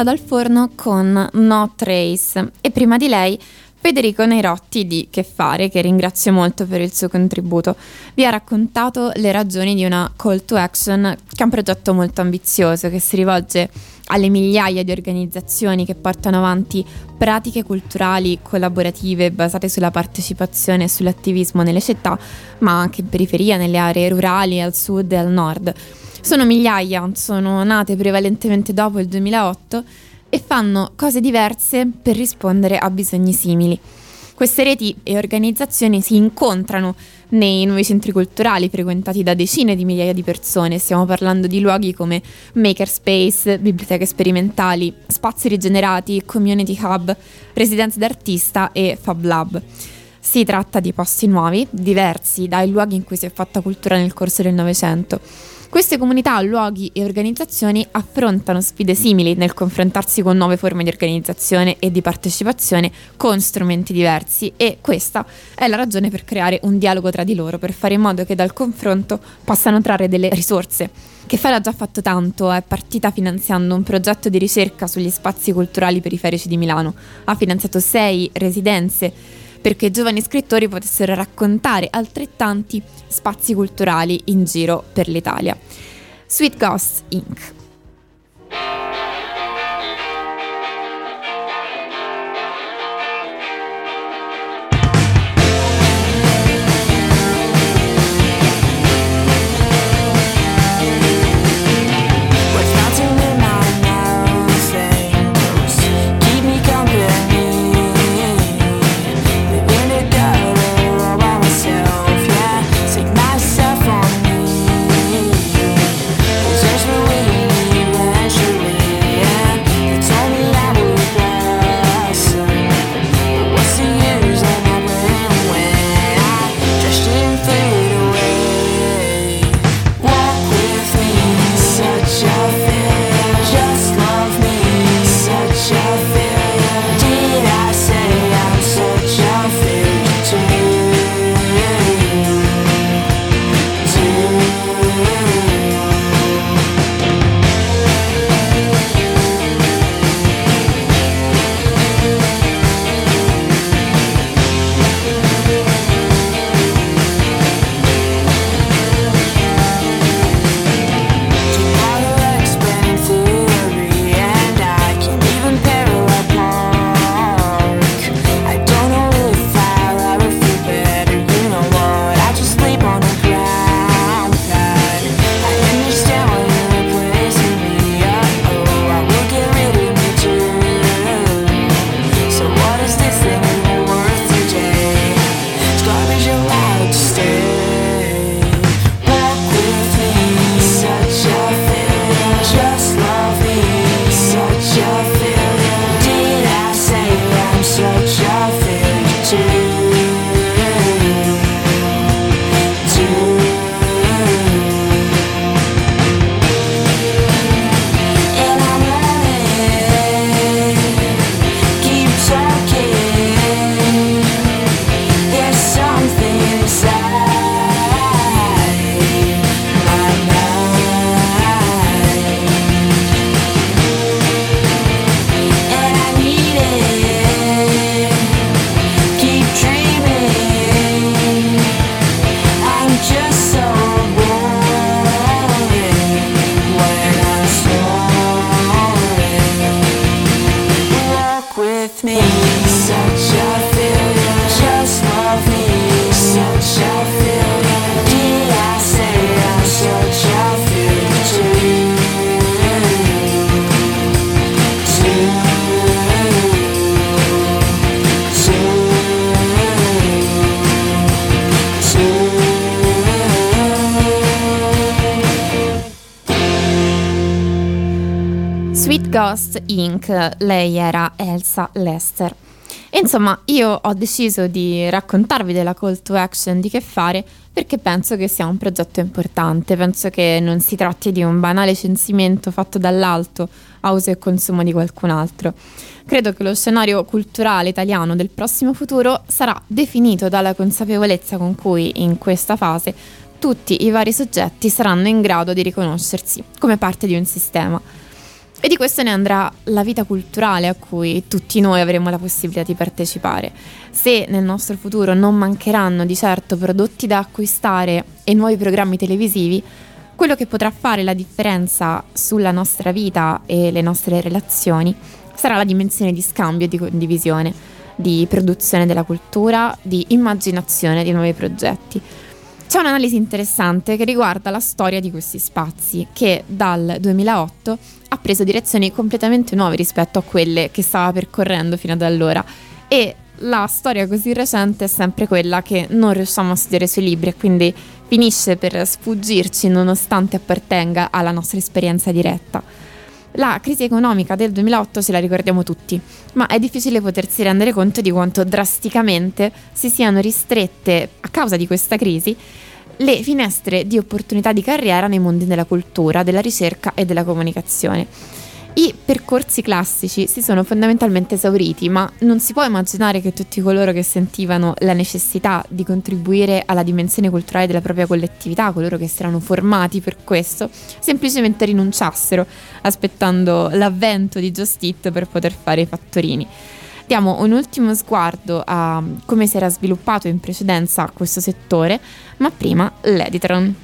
Carla Dal Forno con No Trace e prima di lei Federico Nejrotti di Che Fare, che ringrazio molto per il suo contributo. Vi ha raccontato le ragioni di una call to action, che è un progetto molto ambizioso che si rivolge alle migliaia di organizzazioni che portano avanti pratiche culturali collaborative basate sulla partecipazione e sull'attivismo nelle città, ma anche in periferia, nelle aree rurali, al sud e al nord. Sono migliaia, sono nate prevalentemente dopo il 2008 e fanno cose diverse per rispondere a bisogni simili. Queste reti e organizzazioni si incontrano nei nuovi centri culturali frequentati da decine di migliaia di persone. Stiamo parlando di luoghi come makerspace, biblioteche sperimentali, spazi rigenerati, community hub, residenze d'artista e fab lab. Si tratta di posti nuovi, diversi dai luoghi in cui si è fatta cultura nel corso del Novecento. Queste comunità, luoghi e organizzazioni affrontano sfide simili nel confrontarsi con nuove forme di organizzazione e di partecipazione con strumenti diversi, e questa è la ragione per creare un dialogo tra di loro, per fare in modo che dal confronto possano trarre delle risorse. Che Fare ha già fatto tanto, è partita finanziando un progetto di ricerca sugli spazi culturali periferici di Milano, ha finanziato 6 residenze perché giovani scrittori potessero raccontare altrettanti spazi culturali in giro per l'Italia. Sweet Ghost Inc. Ghost Inc. Lei era Elsa Lester. E insomma, io ho deciso di raccontarvi della call to action di Che Fare perché penso che sia un progetto importante. Penso che non si tratti di un banale censimento fatto dall'alto a uso e consumo di qualcun altro. Credo che lo scenario culturale italiano del prossimo futuro sarà definito dalla consapevolezza con cui in questa fase tutti i vari soggetti saranno in grado di riconoscersi come parte di un sistema. E di questo ne andrà la vita culturale a cui tutti noi avremo la possibilità di partecipare. Se nel nostro futuro non mancheranno di certo prodotti da acquistare e nuovi programmi televisivi, quello che potrà fare la differenza sulla nostra vita e le nostre relazioni sarà la dimensione di scambio e di condivisione, di produzione della cultura, di immaginazione di nuovi progetti. C'è un'analisi interessante che riguarda la storia di questi spazi, che dal 2008 ha preso direzioni completamente nuove rispetto a quelle che stava percorrendo fino ad allora, e la storia così recente è sempre quella che non riusciamo a studiare sui libri e quindi finisce per sfuggirci nonostante appartenga alla nostra esperienza diretta. La crisi economica del 2008 ce la ricordiamo tutti, ma è difficile potersi rendere conto di quanto drasticamente si siano ristrette, a causa di questa crisi, le finestre di opportunità di carriera nei mondi della cultura, della ricerca e della comunicazione. I percorsi classici si sono fondamentalmente esauriti, ma non si può immaginare che tutti coloro che sentivano la necessità di contribuire alla dimensione culturale della propria collettività, coloro che si erano formati per questo, semplicemente rinunciassero, aspettando l'avvento di Just Eat per poter fare i fattorini. Diamo un ultimo sguardo a come si era sviluppato in precedenza questo settore, ma prima l'Editron.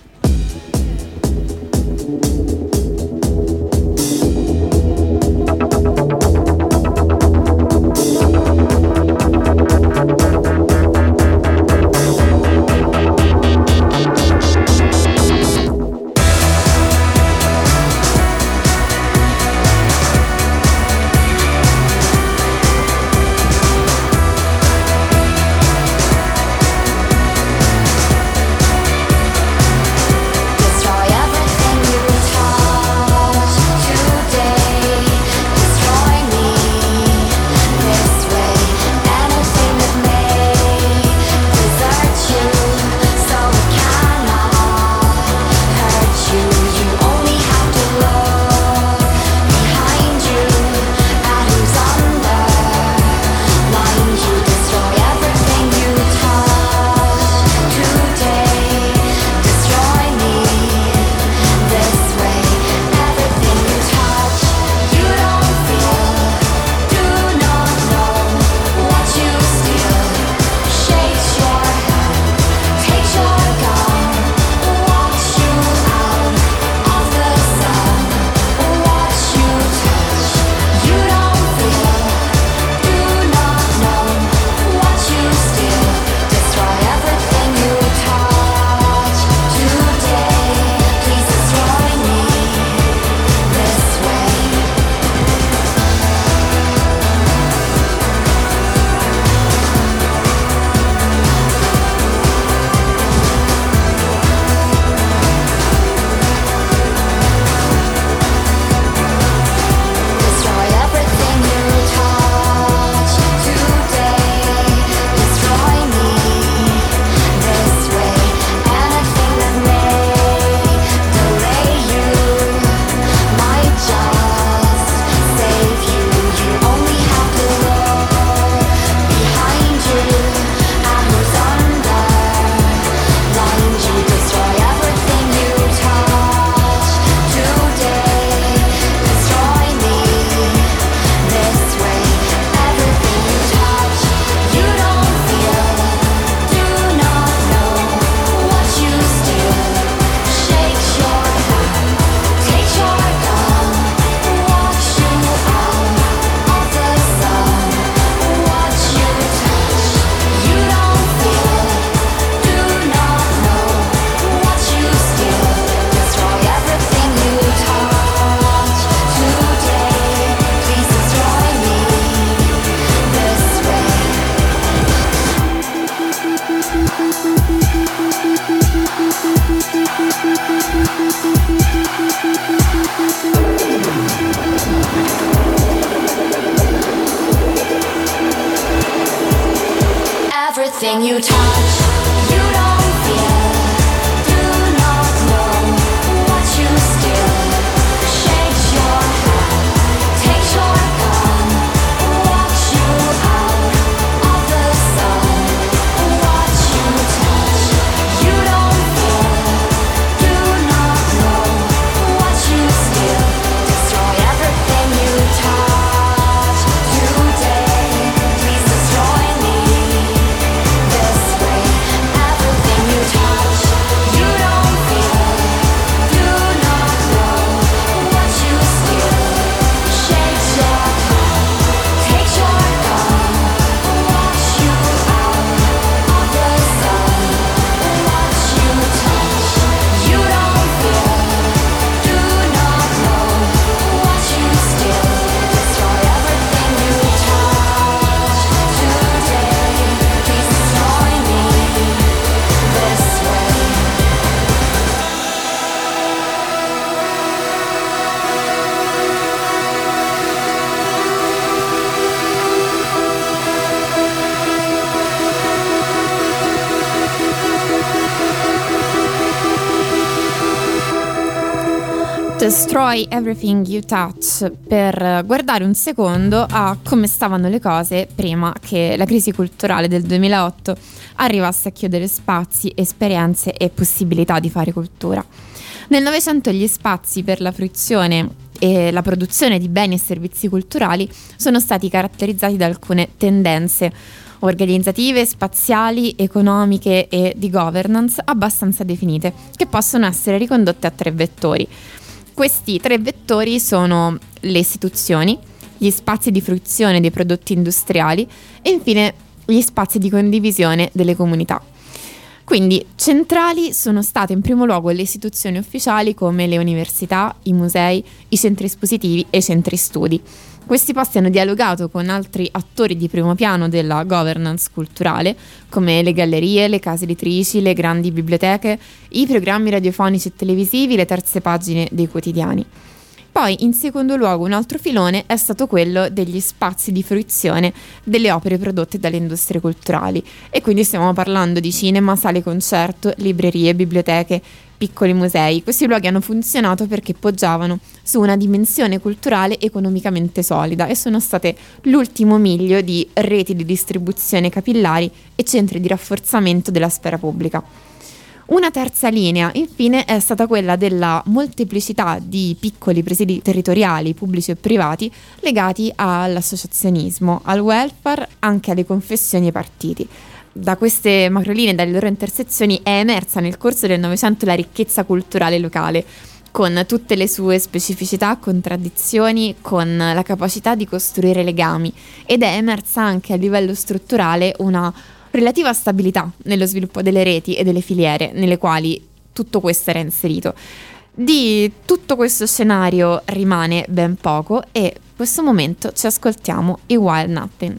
Destroy Everything You Touch per guardare un secondo a come stavano le cose prima che la crisi culturale del 2008 arrivasse a chiudere spazi, esperienze e possibilità di fare cultura. Nel Novecento gli spazi per la fruizione e la produzione di beni e servizi culturali sono stati caratterizzati da alcune tendenze organizzative, spaziali, economiche e di governance abbastanza definite, che possono essere ricondotte a tre vettori. Questi tre vettori sono le istituzioni, gli spazi di fruizione dei prodotti industriali e infine gli spazi di condivisione delle comunità. Quindi centrali sono state in primo luogo le istituzioni ufficiali come le università, i musei, i centri espositivi e i centri studi. Questi posti hanno dialogato con altri attori di primo piano della governance culturale come le gallerie, le case editrici, le grandi biblioteche, i programmi radiofonici e televisivi, le terze pagine dei quotidiani. Poi, in secondo luogo, un altro filone è stato quello degli spazi di fruizione delle opere prodotte dalle industrie culturali. E quindi stiamo parlando di cinema, sale concerto, librerie, biblioteche, piccoli musei. Questi luoghi hanno funzionato perché poggiavano su una dimensione culturale economicamente solida e sono state l'ultimo miglio di reti di distribuzione capillari e centri di rafforzamento della sfera pubblica. Una terza linea, infine, è stata quella della molteplicità di piccoli presidi territoriali, pubblici e privati, legati all'associazionismo, al welfare, anche alle confessioni e ai partiti. Da queste macrolinee, dalle loro intersezioni, è emersa nel corso del Novecento la ricchezza culturale locale, con tutte le sue specificità, contraddizioni, con la capacità di costruire legami, ed è emersa anche a livello strutturale una relativa stabilità nello sviluppo delle reti e delle filiere nelle quali tutto questo era inserito. Di tutto questo scenario rimane ben poco e in questo momento ci ascoltiamo i Wild Nothing.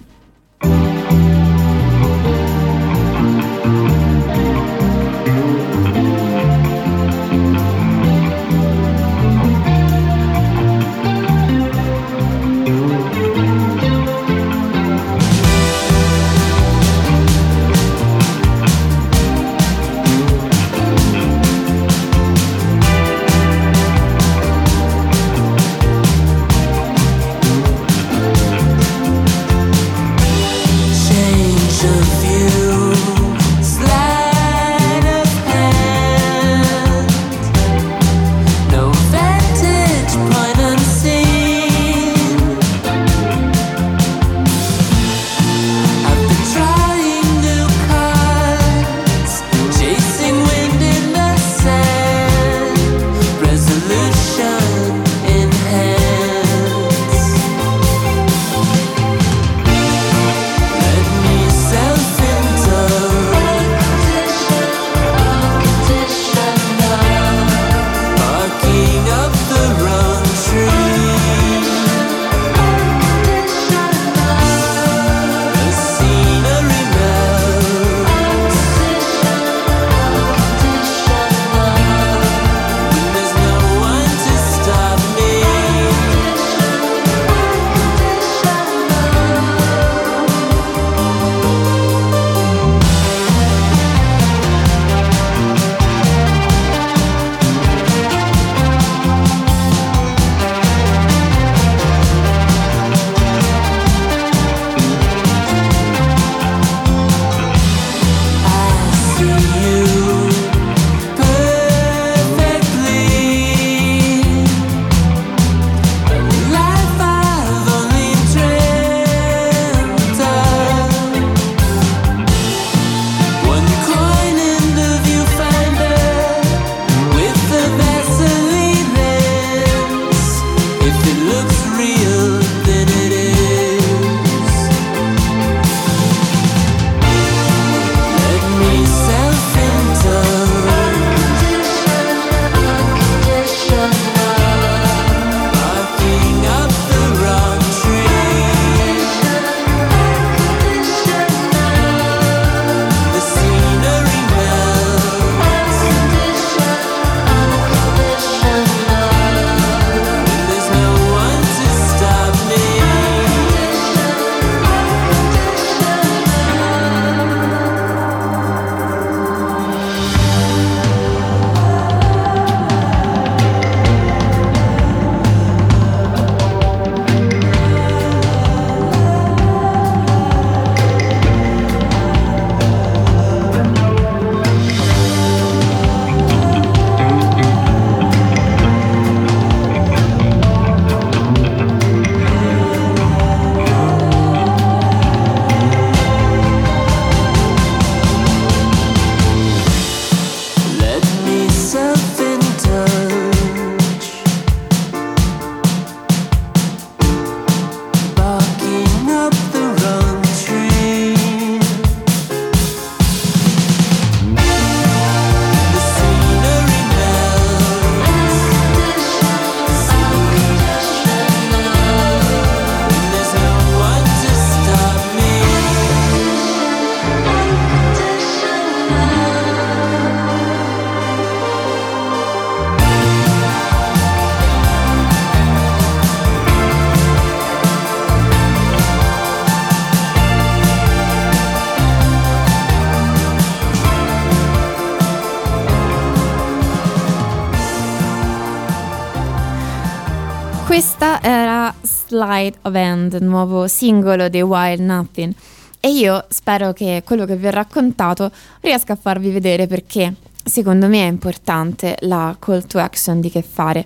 Questa era Slide of Hand, il nuovo singolo dei Wild Nothing, e io spero che quello che vi ho raccontato riesca a farvi vedere perché secondo me è importante la call to action di Che Fare.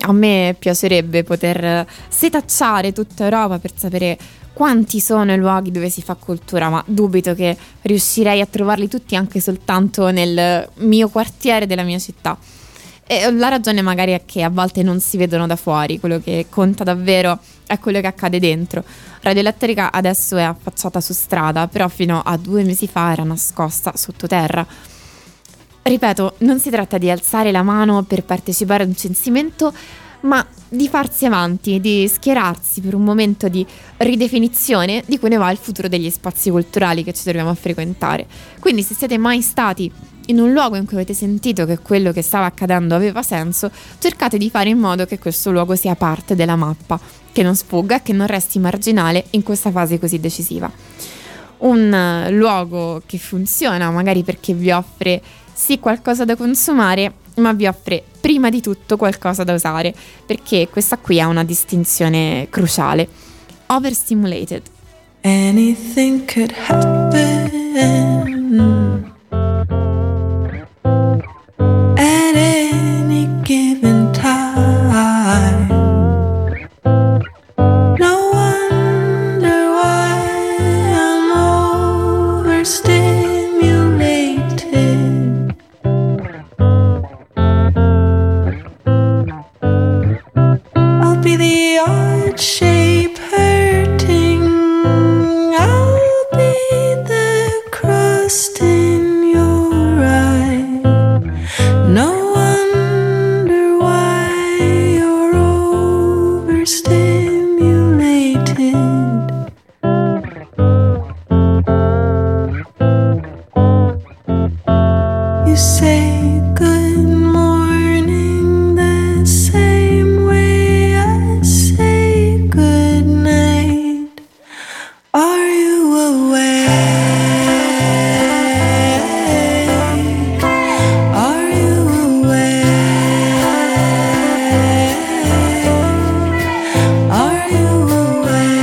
A me piacerebbe poter setacciare tutta Europa per sapere quanti sono i luoghi dove si fa cultura, ma dubito che riuscirei a trovarli tutti anche soltanto nel mio quartiere della mia città. E la ragione magari è che a volte non si vedono da fuori, quello che conta davvero è quello che accade dentro. Radio Elettrica adesso è affacciata su strada, però fino a 2 mesi fa era nascosta sottoterra. Ripeto, non si tratta di alzare la mano per partecipare ad un censimento, ma di farsi avanti, di schierarsi per un momento di ridefinizione di cui ne va il futuro degli spazi culturali che ci troviamo a frequentare. Quindi se siete mai stati in un luogo in cui avete sentito che quello che stava accadendo aveva senso, cercate di fare in modo che questo luogo sia parte della mappa, che non sfugga, che non resti marginale in questa fase così decisiva. Un luogo che funziona magari perché vi offre sì qualcosa da consumare, ma vi offre prima di tutto qualcosa da usare, perché questa qui è una distinzione cruciale. Overstimulated. Anything could happen at any given time. No wonder why I'm overstimulated. I'll be the odd shape hurting, I'll be the crust in your eye. No wonder why you're overstimulated. You say good morning the same way I say good night. Are you awake? Are you awake? Are you awake? Are you awake?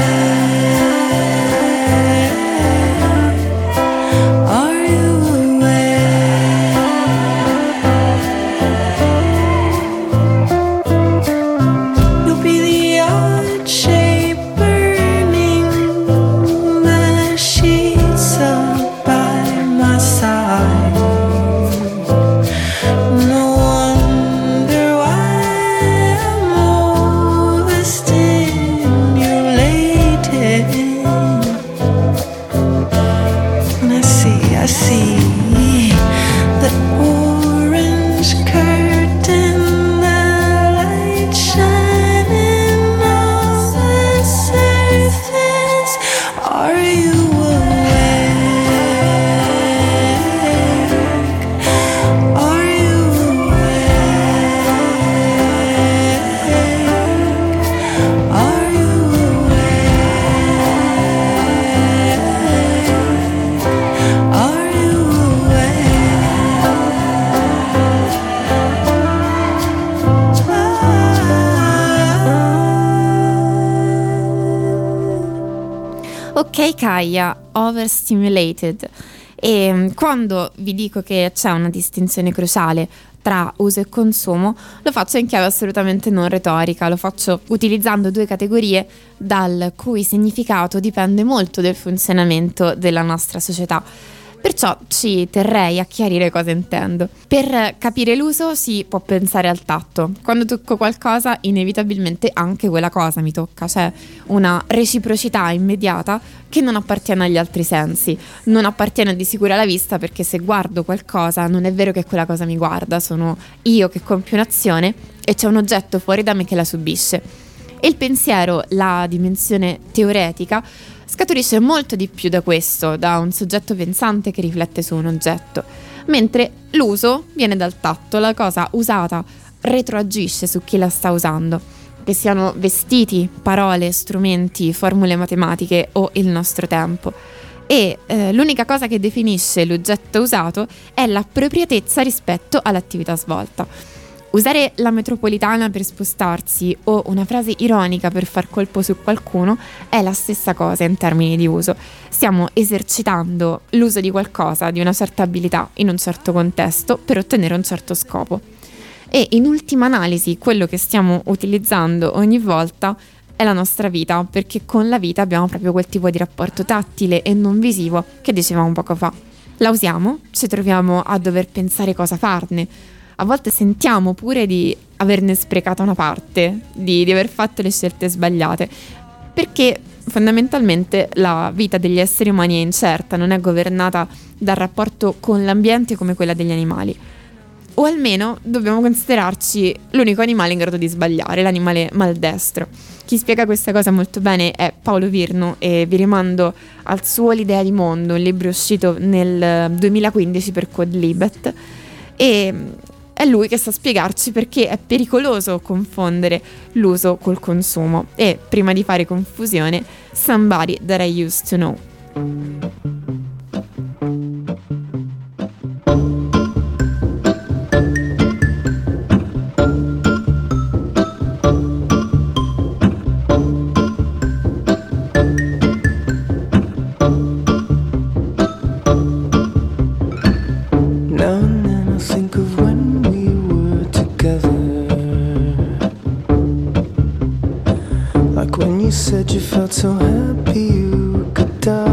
You'll be the odd shape burning the sheets up by my side. No wonder why I'm overstimulated. And I see the orange curtain, the light shining on the surface. Are you awake? Are you awake? Are you awake? Are you aware? Ok Kaia, overstimulated. E quando vi dico che c'è una distinzione cruciale tra uso e consumo, lo faccio in chiave assolutamente non retorica, lo faccio utilizzando 2 categorie dal cui significato dipende molto del funzionamento della nostra società. Perciò ci terrei a chiarire cosa intendo. Per capire l'uso si può pensare al tatto. Quando tocco qualcosa, inevitabilmente anche quella cosa mi tocca. C'è una reciprocità immediata che non appartiene agli altri sensi. Non appartiene di sicuro alla vista, perché se guardo qualcosa non è vero che quella cosa mi guarda, sono io che compio un'azione e c'è un oggetto fuori da me che la subisce. E il pensiero, la dimensione teoretica, scaturisce molto di più da questo, da un soggetto pensante che riflette su un oggetto, mentre l'uso viene dal tatto, la cosa usata retroagisce su chi la sta usando, che siano vestiti, parole, strumenti, formule matematiche o il nostro tempo. E l'unica cosa che definisce l'oggetto usato è la appropriatezza rispetto all'attività svolta. Usare la metropolitana per spostarsi o una frase ironica per far colpo su qualcuno è la stessa cosa in termini di uso. Stiamo esercitando l'uso di qualcosa, di una certa abilità in un certo contesto per ottenere un certo scopo. E in ultima analisi quello che stiamo utilizzando ogni volta è la nostra vita, perché con la vita abbiamo proprio quel tipo di rapporto tattile e non visivo che dicevamo poco fa. La usiamo, ci troviamo a dover pensare cosa farne. A volte sentiamo pure di averne sprecata una parte, di aver fatto le scelte sbagliate, perché fondamentalmente la vita degli esseri umani è incerta, non è governata dal rapporto con l'ambiente come quella degli animali. O almeno dobbiamo considerarci l'unico animale in grado di sbagliare, l'animale maldestro. Chi spiega questa cosa molto bene è Paolo Virno, e vi rimando al suo L'idea di mondo, un libro uscito nel 2015 per Code Libet, e è lui che sa spiegarci perché è pericoloso confondere l'uso col consumo. E prima di fare confusione, Somebody That I Used To Know. Said you felt so happy you could die.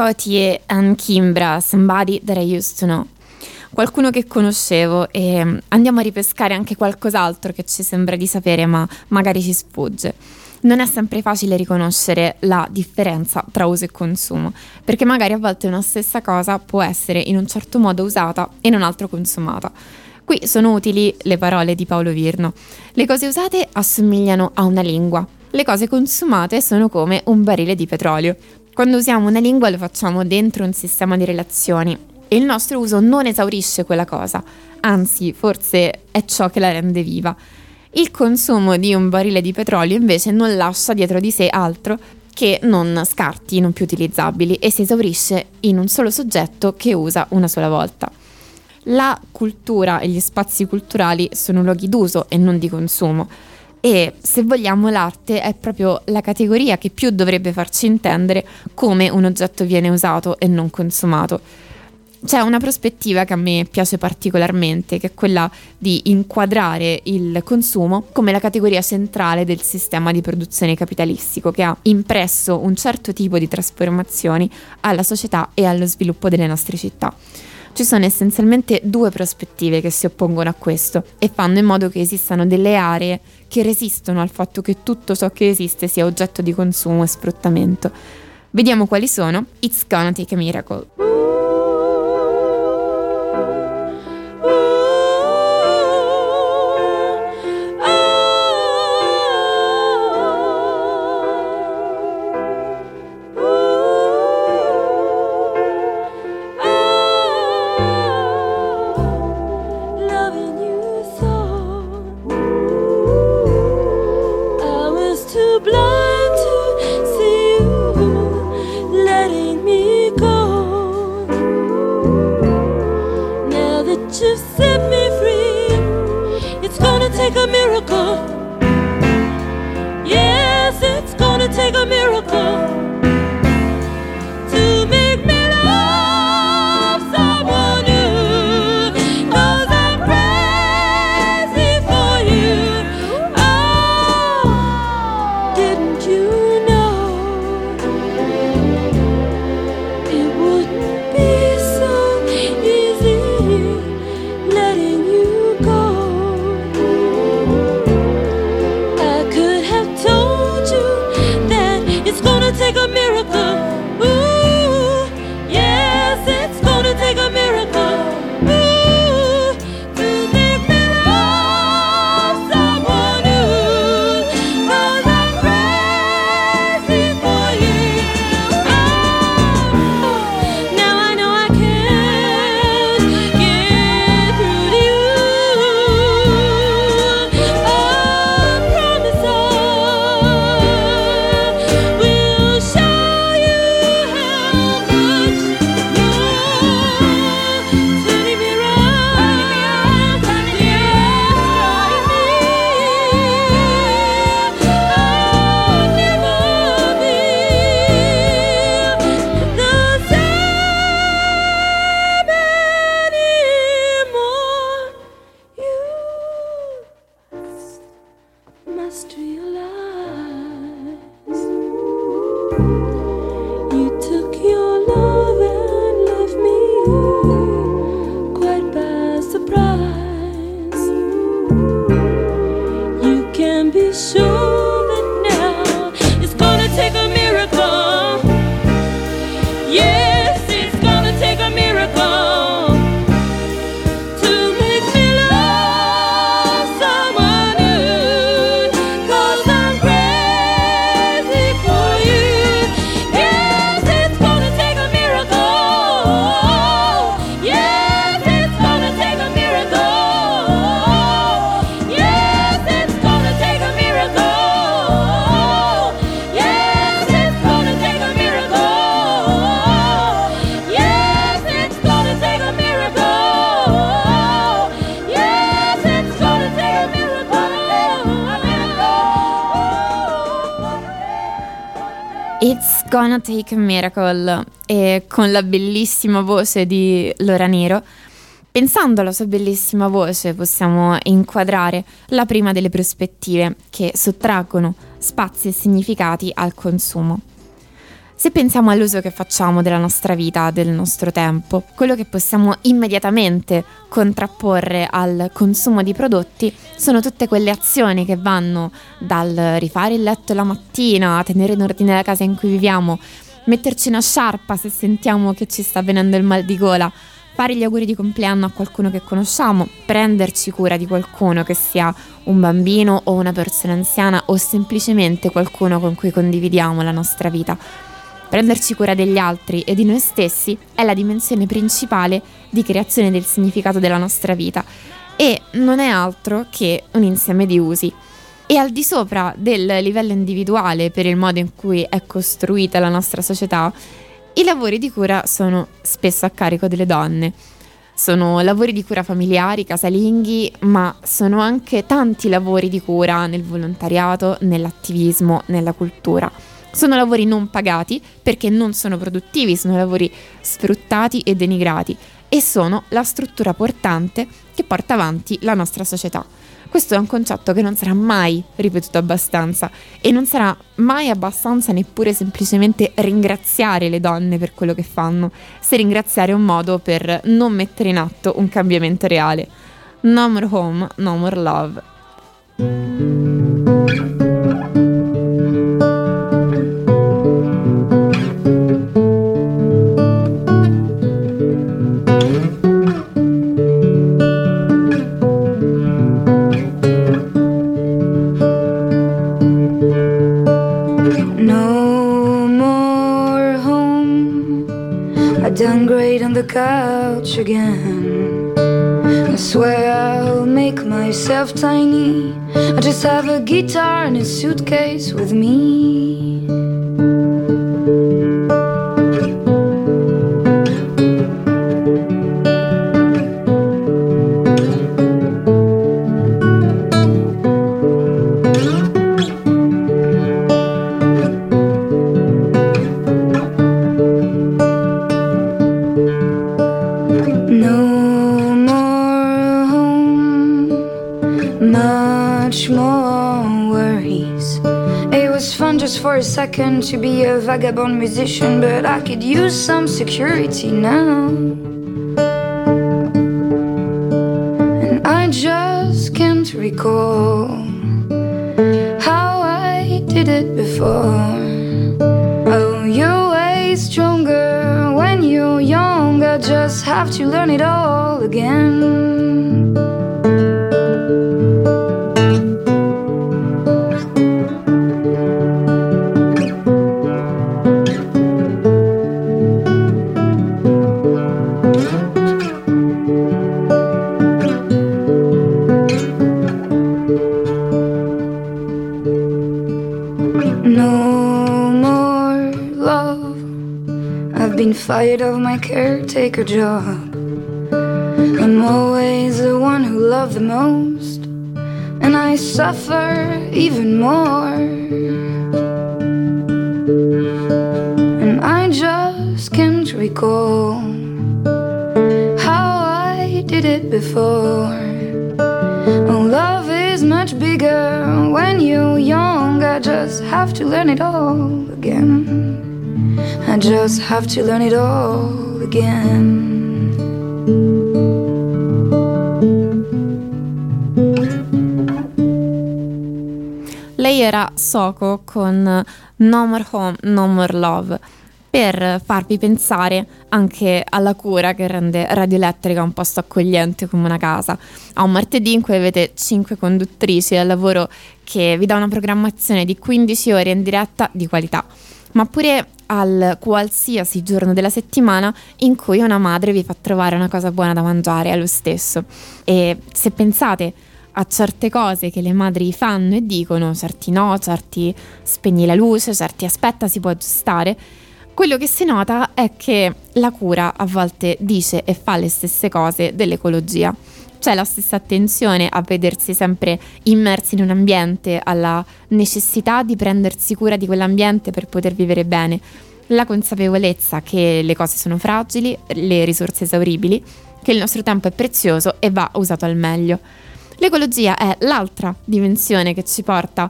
Scotty e Ann Kimbra, Somebody That I Used To Know. Qualcuno che conoscevo, e andiamo a ripescare anche qualcos'altro che ci sembra di sapere ma magari ci sfugge. Non è sempre facile riconoscere la differenza tra uso e consumo, perché magari a volte una stessa cosa può essere in un certo modo usata e in un altro consumata. Qui sono utili le parole di Paolo Virno. Le cose usate assomigliano a una lingua, le cose consumate sono come un barile di petrolio. Quando usiamo una lingua lo facciamo dentro un sistema di relazioni e il nostro uso non esaurisce quella cosa, anzi forse è ciò che la rende viva. Il consumo di un barile di petrolio invece non lascia dietro di sé altro che non scarti non più utilizzabili e si esaurisce in un solo soggetto che usa una sola volta. La cultura e gli spazi culturali sono luoghi d'uso e non di consumo, e se vogliamo l'arte è proprio la categoria che più dovrebbe farci intendere come un oggetto viene usato e non consumato. C'è una prospettiva che a me piace particolarmente, che è quella di inquadrare il consumo come la categoria centrale del sistema di produzione capitalistico, che ha impresso un certo tipo di trasformazioni alla società e allo sviluppo delle nostre città. Ci sono essenzialmente due prospettive che si oppongono a questo e fanno in modo che esistano delle aree che resistono al fatto che tutto ciò che esiste sia oggetto di consumo e sfruttamento. Vediamo quali sono. It's Gonna Take a Miracle. Gonna Take a Miracle, e con la bellissima voce di Laura Nero. Pensando alla sua bellissima voce possiamo inquadrare la prima delle prospettive che sottraggono spazi e significati al consumo. se pensiamo all'uso che facciamo della nostra vita, del nostro tempo, quello che possiamo immediatamente contrapporre al consumo di prodotti sono tutte quelle azioni che vanno dal rifare il letto la mattina, tenere in ordine la casa in cui viviamo, metterci una sciarpa se sentiamo che ci sta venendo il mal di gola, fare gli auguri di compleanno a qualcuno che conosciamo, prenderci cura di qualcuno, che sia un bambino o una persona anziana o semplicemente qualcuno con cui condividiamo la nostra vita. Prenderci cura degli altri e di noi stessi è la dimensione principale di creazione del significato della nostra vita e non è altro che un insieme di usi. E al di sopra del livello individuale, per il modo in cui è costruita la nostra società, i lavori di cura sono spesso a carico delle donne. Sono lavori di cura familiari, casalinghi, ma sono anche tanti lavori di cura nel volontariato, nell'attivismo, nella cultura. Sono lavori non pagati perché non sono produttivi, sono lavori sfruttati e denigrati e sono la struttura portante che porta avanti la nostra società. Questo è un concetto che non sarà mai ripetuto abbastanza e non sarà mai abbastanza neppure semplicemente ringraziare le donne per quello che fanno, se ringraziare è un modo per non mettere in atto un cambiamento reale. No more home, no more love. Couch again. I swear I'll make myself tiny. I just have a guitar and a suitcase with me. For a second to be a vagabond musician, but I could use some security now. And I just can't recall how I did it before. Oh, you're way stronger when you're young. I just have to learn it all again. Fired of my caretaker job. I'm always the one who loved the most, and I suffer even more. And I just can't recall how I did it before. Oh, love is much bigger when you're young. I just have to learn it all again. I just have to learn it all again. Lei era Soko con No More Home, No More Love, per farvi pensare anche alla cura che rende Radio Elettrica un posto accogliente come una casa. A un martedì in cui avete 5 conduttrici al lavoro che vi dà una programmazione di 15 ore in diretta di qualità, ma pure al qualsiasi giorno della settimana in cui una madre vi fa trovare una cosa buona da mangiare, è lo stesso. E se pensate a certe cose che le madri fanno e dicono, certi no, certi spegni la luce, certi aspetta, si può aggiustare, quello che si nota è che la cura a volte dice e fa le stesse cose dell'ecologia. C'è la stessa attenzione a vedersi sempre immersi in un ambiente, alla necessità di prendersi cura di quell'ambiente per poter vivere bene, la consapevolezza che le cose sono fragili, le risorse esauribili, che il nostro tempo è prezioso e va usato al meglio. L'ecologia è l'altra dimensione che ci porta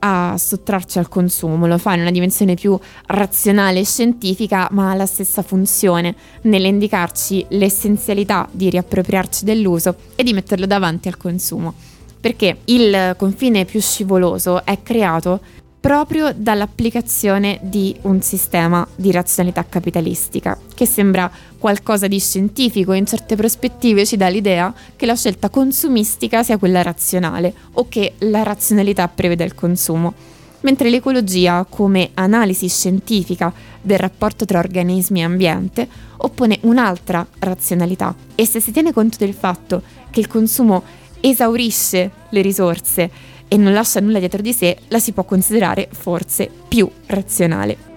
a sottrarci al consumo, lo fa in una dimensione più razionale e scientifica, ma ha la stessa funzione nell'indicarci l'essenzialità di riappropriarci dell'uso e di metterlo davanti al consumo, perché il confine più scivoloso è creato proprio dall'applicazione di un sistema di razionalità capitalistica, che sembra qualcosa di scientifico e in certe prospettive ci dà l'idea che la scelta consumistica sia quella razionale o che la razionalità preveda il consumo, mentre l'ecologia, come analisi scientifica del rapporto tra organismi e ambiente, oppone un'altra razionalità, e se si tiene conto del fatto che il consumo esaurisce le risorse e non lascia nulla dietro di sé, la si può considerare forse più razionale.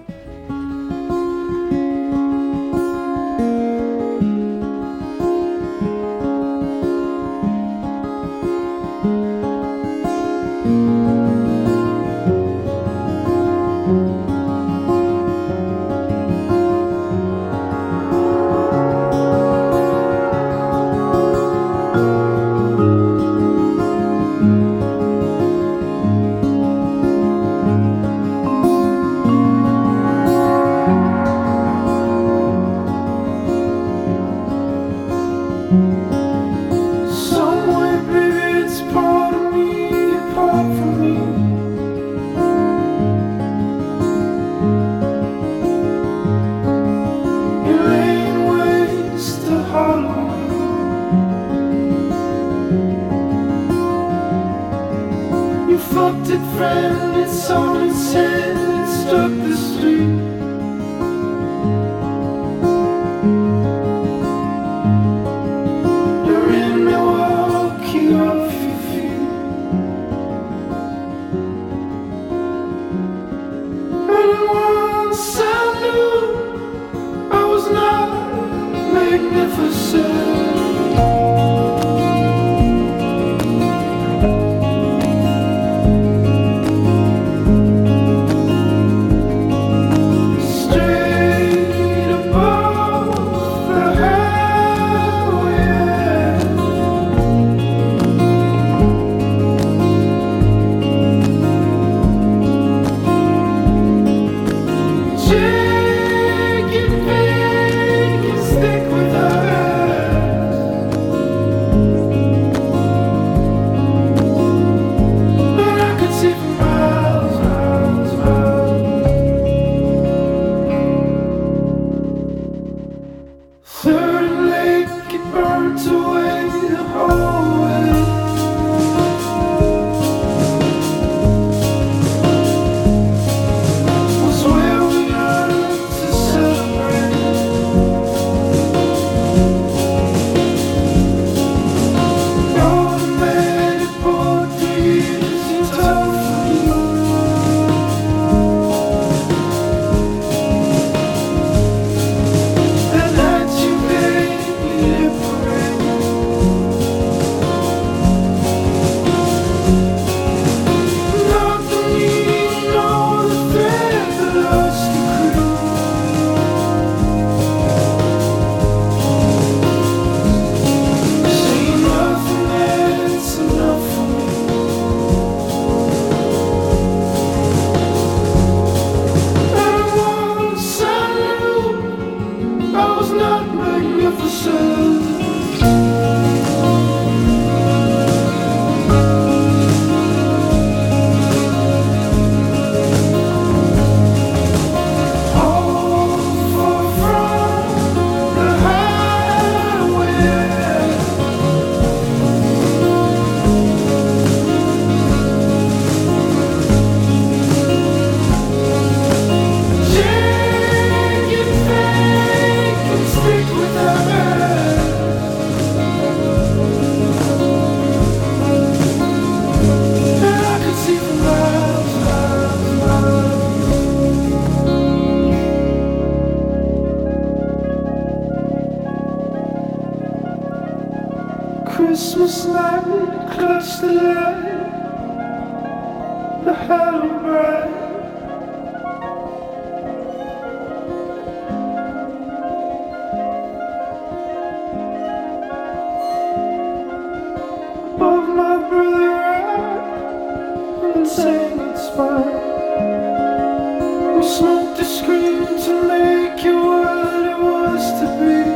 smoke the screen to make you what it was to be.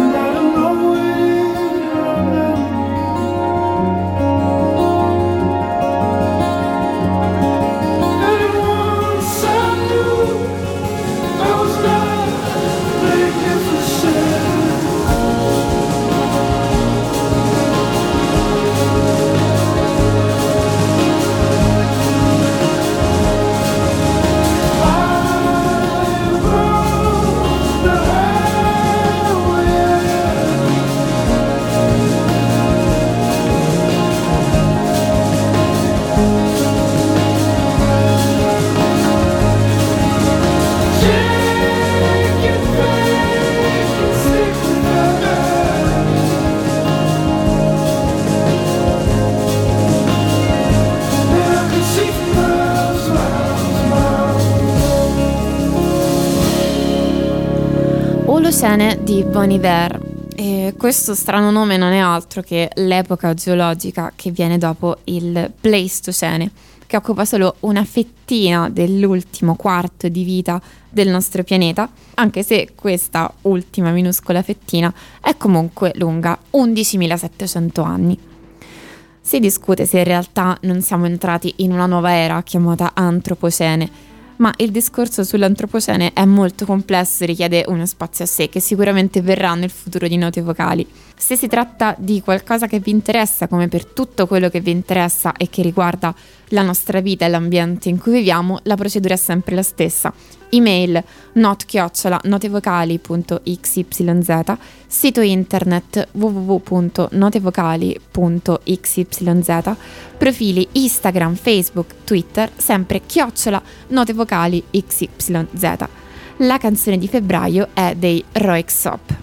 And I don't know it in or out. And once I knew I was not making for sale. Scene di Bon Iver. E questo strano nome non è altro che l'epoca geologica che viene dopo il Pleistocene, che occupa solo una fettina dell'ultimo quarto di vita del nostro pianeta, anche se questa ultima minuscola fettina è comunque lunga 11.700 anni. Si discute se in realtà non siamo entrati in una nuova era chiamata Antropocene, ma il discorso sull'antropocene è molto complesso e richiede uno spazio a sé che sicuramente verrà nel futuro di Note Vocali. Se si tratta di qualcosa che vi interessa, come per tutto quello che vi interessa e che riguarda la nostra vita e l'ambiente in cui viviamo, la procedura è sempre la stessa. Email not@notevocali.xyz, sito internet www.notevocali.xyz, profili Instagram, Facebook, Twitter, sempre @notevocalixyz. La canzone di febbraio è dei Roixop.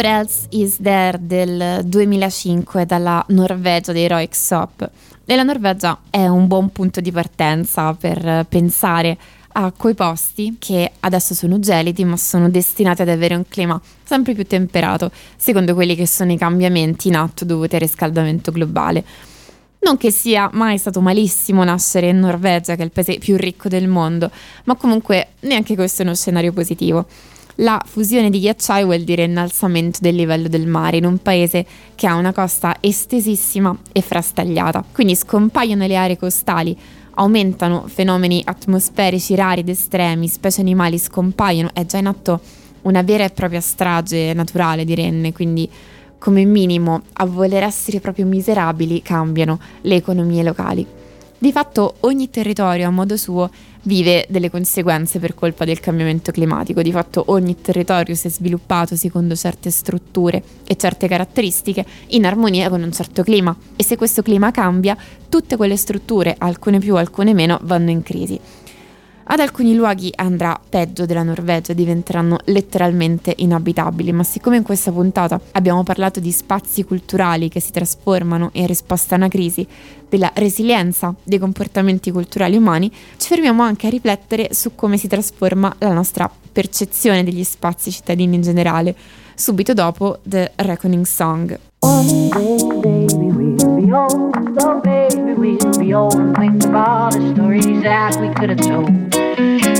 What Else Is There del 2005 dalla Norvegia dei Roik Sop. E la Norvegia è un buon punto di partenza per pensare a quei posti che adesso sono gelidi ma sono destinati ad avere un clima sempre più temperato secondo quelli che sono i cambiamenti in atto dovuti al riscaldamento globale. Non che sia mai stato malissimo nascere in Norvegia, che è il paese più ricco del mondo, ma comunque neanche questo è uno scenario positivo. La fusione di ghiacciai vuol dire innalzamento del livello del mare in un paese che ha una costa estesissima e frastagliata. Quindi scompaiono le aree costali, aumentano fenomeni atmosferici rari ed estremi, specie animali scompaiono, è già in atto una vera e propria strage naturale di renne, quindi come minimo, a voler essere proprio miserabili, cambiano le economie locali. Di fatto ogni territorio a modo suo vive delle conseguenze per colpa del cambiamento climatico, di fatto ogni territorio si è sviluppato secondo certe strutture e certe caratteristiche in armonia con un certo clima e se questo clima cambia, tutte quelle strutture, alcune più, alcune meno, vanno in crisi. Ad alcuni luoghi andrà peggio della Norvegia, diventeranno letteralmente inabitabili, ma siccome in questa puntata abbiamo parlato di spazi culturali che si trasformano in risposta a una crisi, della resilienza dei comportamenti culturali umani, ci fermiamo anche a riflettere su come si trasforma la nostra percezione degli spazi cittadini in generale, subito dopo The Reckoning Song. One day, baby, we'll be old. Oh, baby, we'll be old and think of all the stories that we could have told.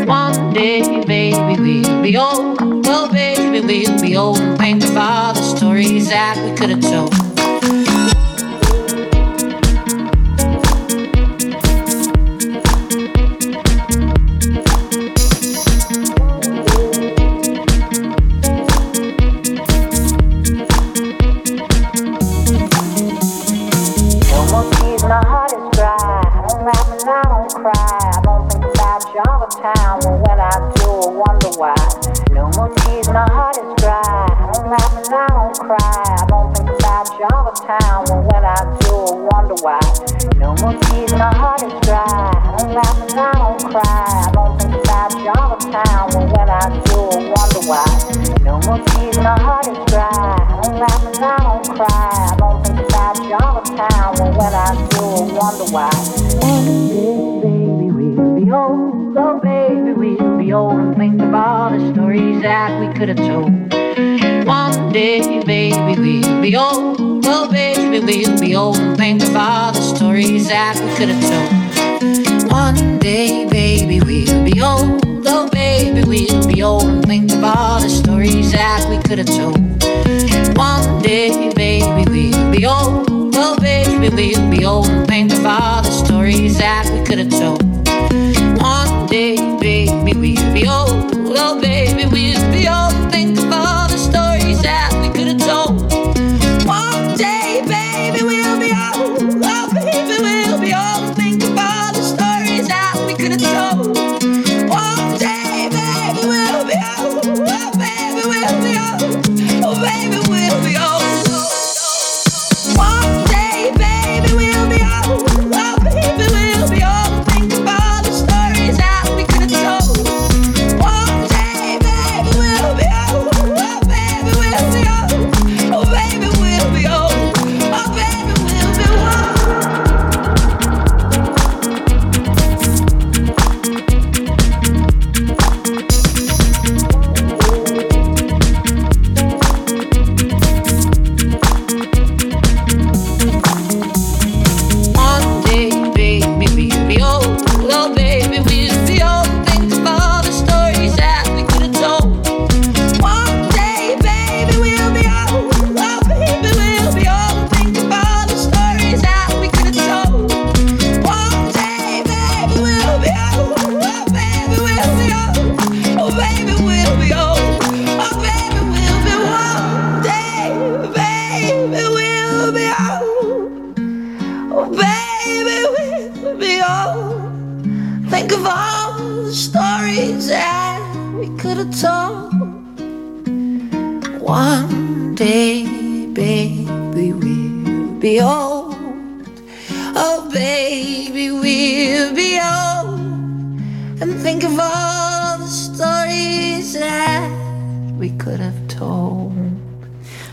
One day, baby, we'll be old. Oh, baby, we'll be old and think of all the stories that we could have told.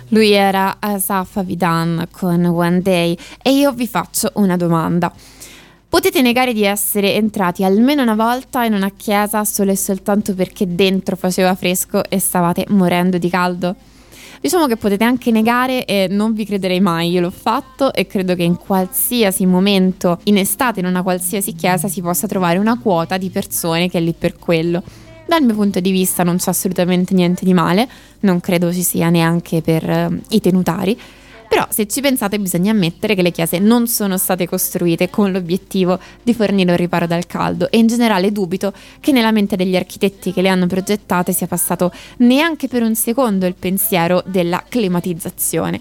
Lui era Asaf Avidan con One Day. E io vi faccio una domanda: potete negare di essere entrati almeno una volta in una chiesa solo e soltanto perché dentro faceva fresco e stavate morendo di caldo? Diciamo che potete anche negare e non vi crederei mai, io l'ho fatto e credo che in qualsiasi momento, in estate, in una qualsiasi chiesa si possa trovare una quota di persone che è lì per quello. Dal mio punto di vista non c'è assolutamente niente di male, non credo ci sia neanche per i tenutari. Però se ci pensate bisogna ammettere che le chiese non sono state costruite con l'obiettivo di fornire un riparo dal caldo e in generale dubito che nella mente degli architetti che le hanno progettate sia passato neanche per un secondo il pensiero della climatizzazione.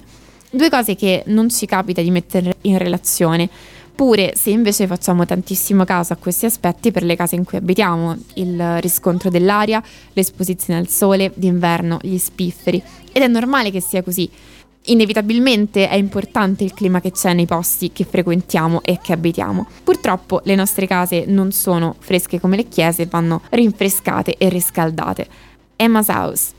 Due cose che non ci capita di mettere in relazione, pure se invece facciamo tantissimo caso a questi aspetti per le case in cui abitiamo: il riscontro dell'aria, l'esposizione al sole, d'inverno gli spifferi, ed è normale che sia così. Inevitabilmente è importante il clima che c'è nei posti che frequentiamo e che abitiamo. Purtroppo le nostre case non sono fresche come le chiese, vanno rinfrescate e riscaldate. Emma's House.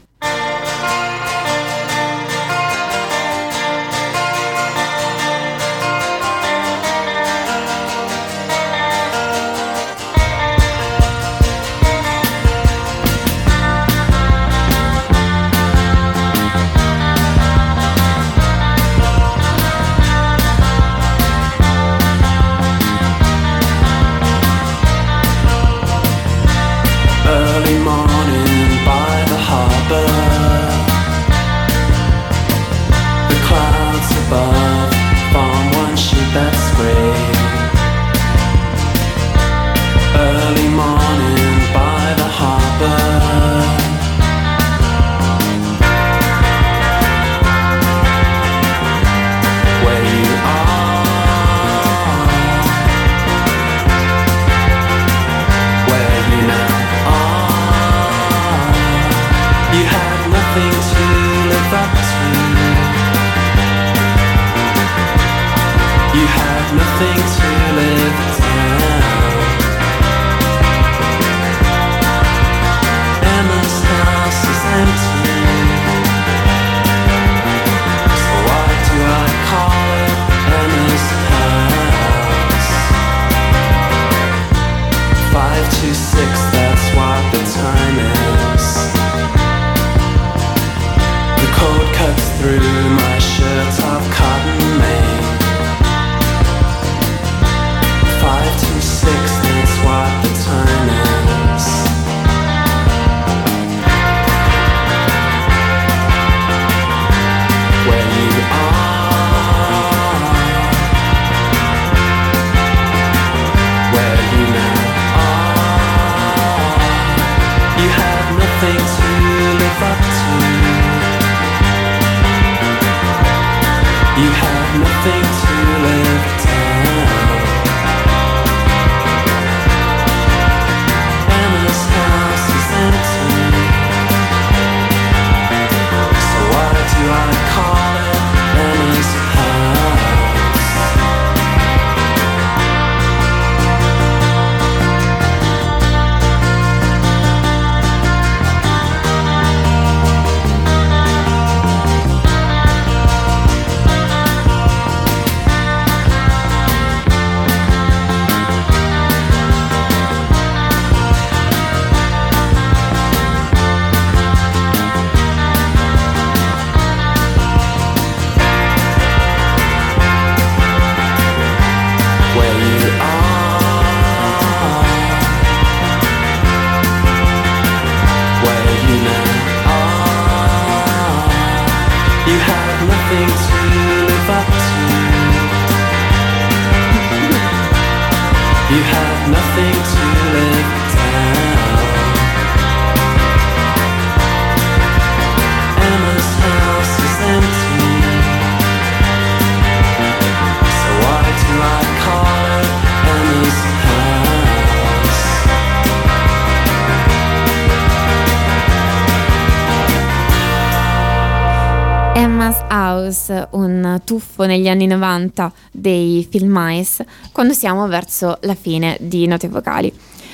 Un tuffo negli anni 90 dei Filmais, quando siamo verso la fine di Note Vocali.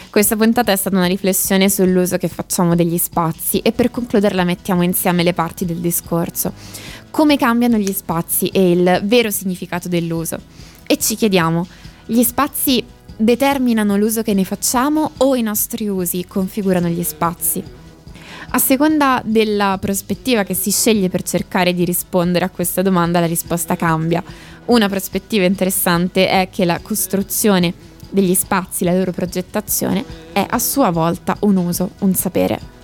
Questa puntata è stata una riflessione sull'uso che facciamo degli spazi e per concluderla mettiamo insieme le parti del discorso. come cambiano gli spazi e il vero significato dell'uso. E ci chiediamo, gli spazi determinano l'uso che ne facciamo o i nostri usi configurano gli spazi? A seconda della prospettiva che si sceglie per cercare di rispondere a questa domanda, la risposta cambia. Una prospettiva interessante è che la costruzione degli spazi, la loro progettazione, è a sua volta un uso, un sapere.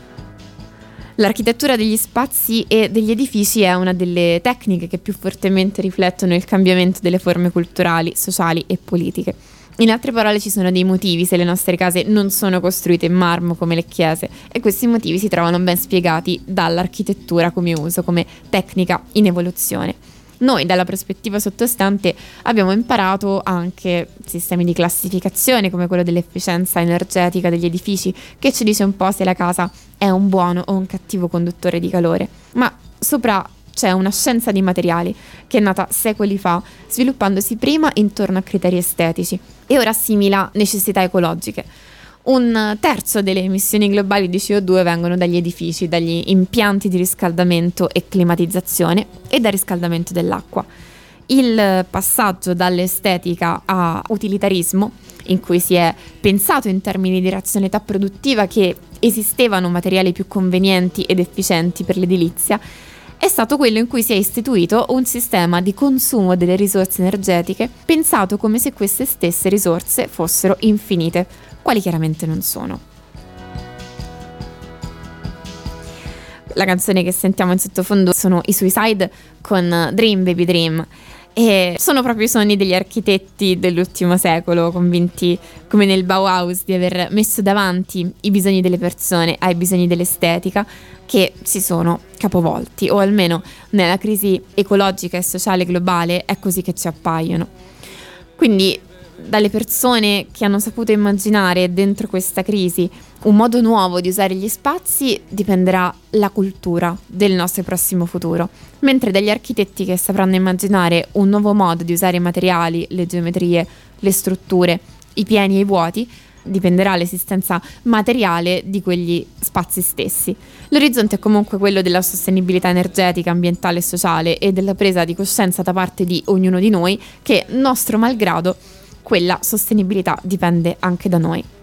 L'architettura degli spazi e degli edifici è una delle tecniche che più fortemente riflettono il cambiamento delle forme culturali, sociali e politiche. In altre parole, ci sono dei motivi se le nostre case non sono costruite in marmo come le chiese, e questi motivi si trovano ben spiegati dall'architettura come uso, come tecnica in evoluzione. Noi, dalla prospettiva sottostante, abbiamo imparato anche sistemi di classificazione come quello dell'efficienza energetica degli edifici, che ci dice un po' se la casa è un buono o un cattivo conduttore di calore. Ma sopra c'è una scienza dei materiali che è nata secoli fa, sviluppandosi prima intorno a criteri estetici e ora assimila necessità ecologiche. Un terzo delle emissioni globali di CO2 vengono dagli edifici, dagli impianti di riscaldamento e climatizzazione e dal riscaldamento dell'acqua. Il passaggio dall'estetica a utilitarismo, in cui si è pensato in termini di razionalità produttiva che esistevano materiali più convenienti ed efficienti per l'edilizia, è stato quello in cui si è istituito un sistema di consumo delle risorse energetiche pensato come se queste stesse risorse fossero infinite, quali chiaramente non sono. La canzone che sentiamo in sottofondo sono i Suicide con Dream Baby Dream, e sono proprio i sogni degli architetti dell'ultimo secolo, convinti come nel Bauhaus di aver messo davanti i bisogni delle persone ai bisogni dell'estetica, che si sono capovolti, o almeno nella crisi ecologica e sociale globale è così che ci appaiono. Quindi dalle persone che hanno saputo immaginare dentro questa crisi un modo nuovo di usare gli spazi dipenderà la cultura del nostro prossimo futuro, mentre dagli architetti che sapranno immaginare un nuovo modo di usare i materiali, le geometrie, le strutture, i pieni e i vuoti, dipenderà l'esistenza materiale di quegli spazi stessi. L'orizzonte è comunque quello della sostenibilità energetica, ambientale e sociale e della presa di coscienza da parte di ognuno di noi che, nostro malgrado, quella sostenibilità dipende anche da noi.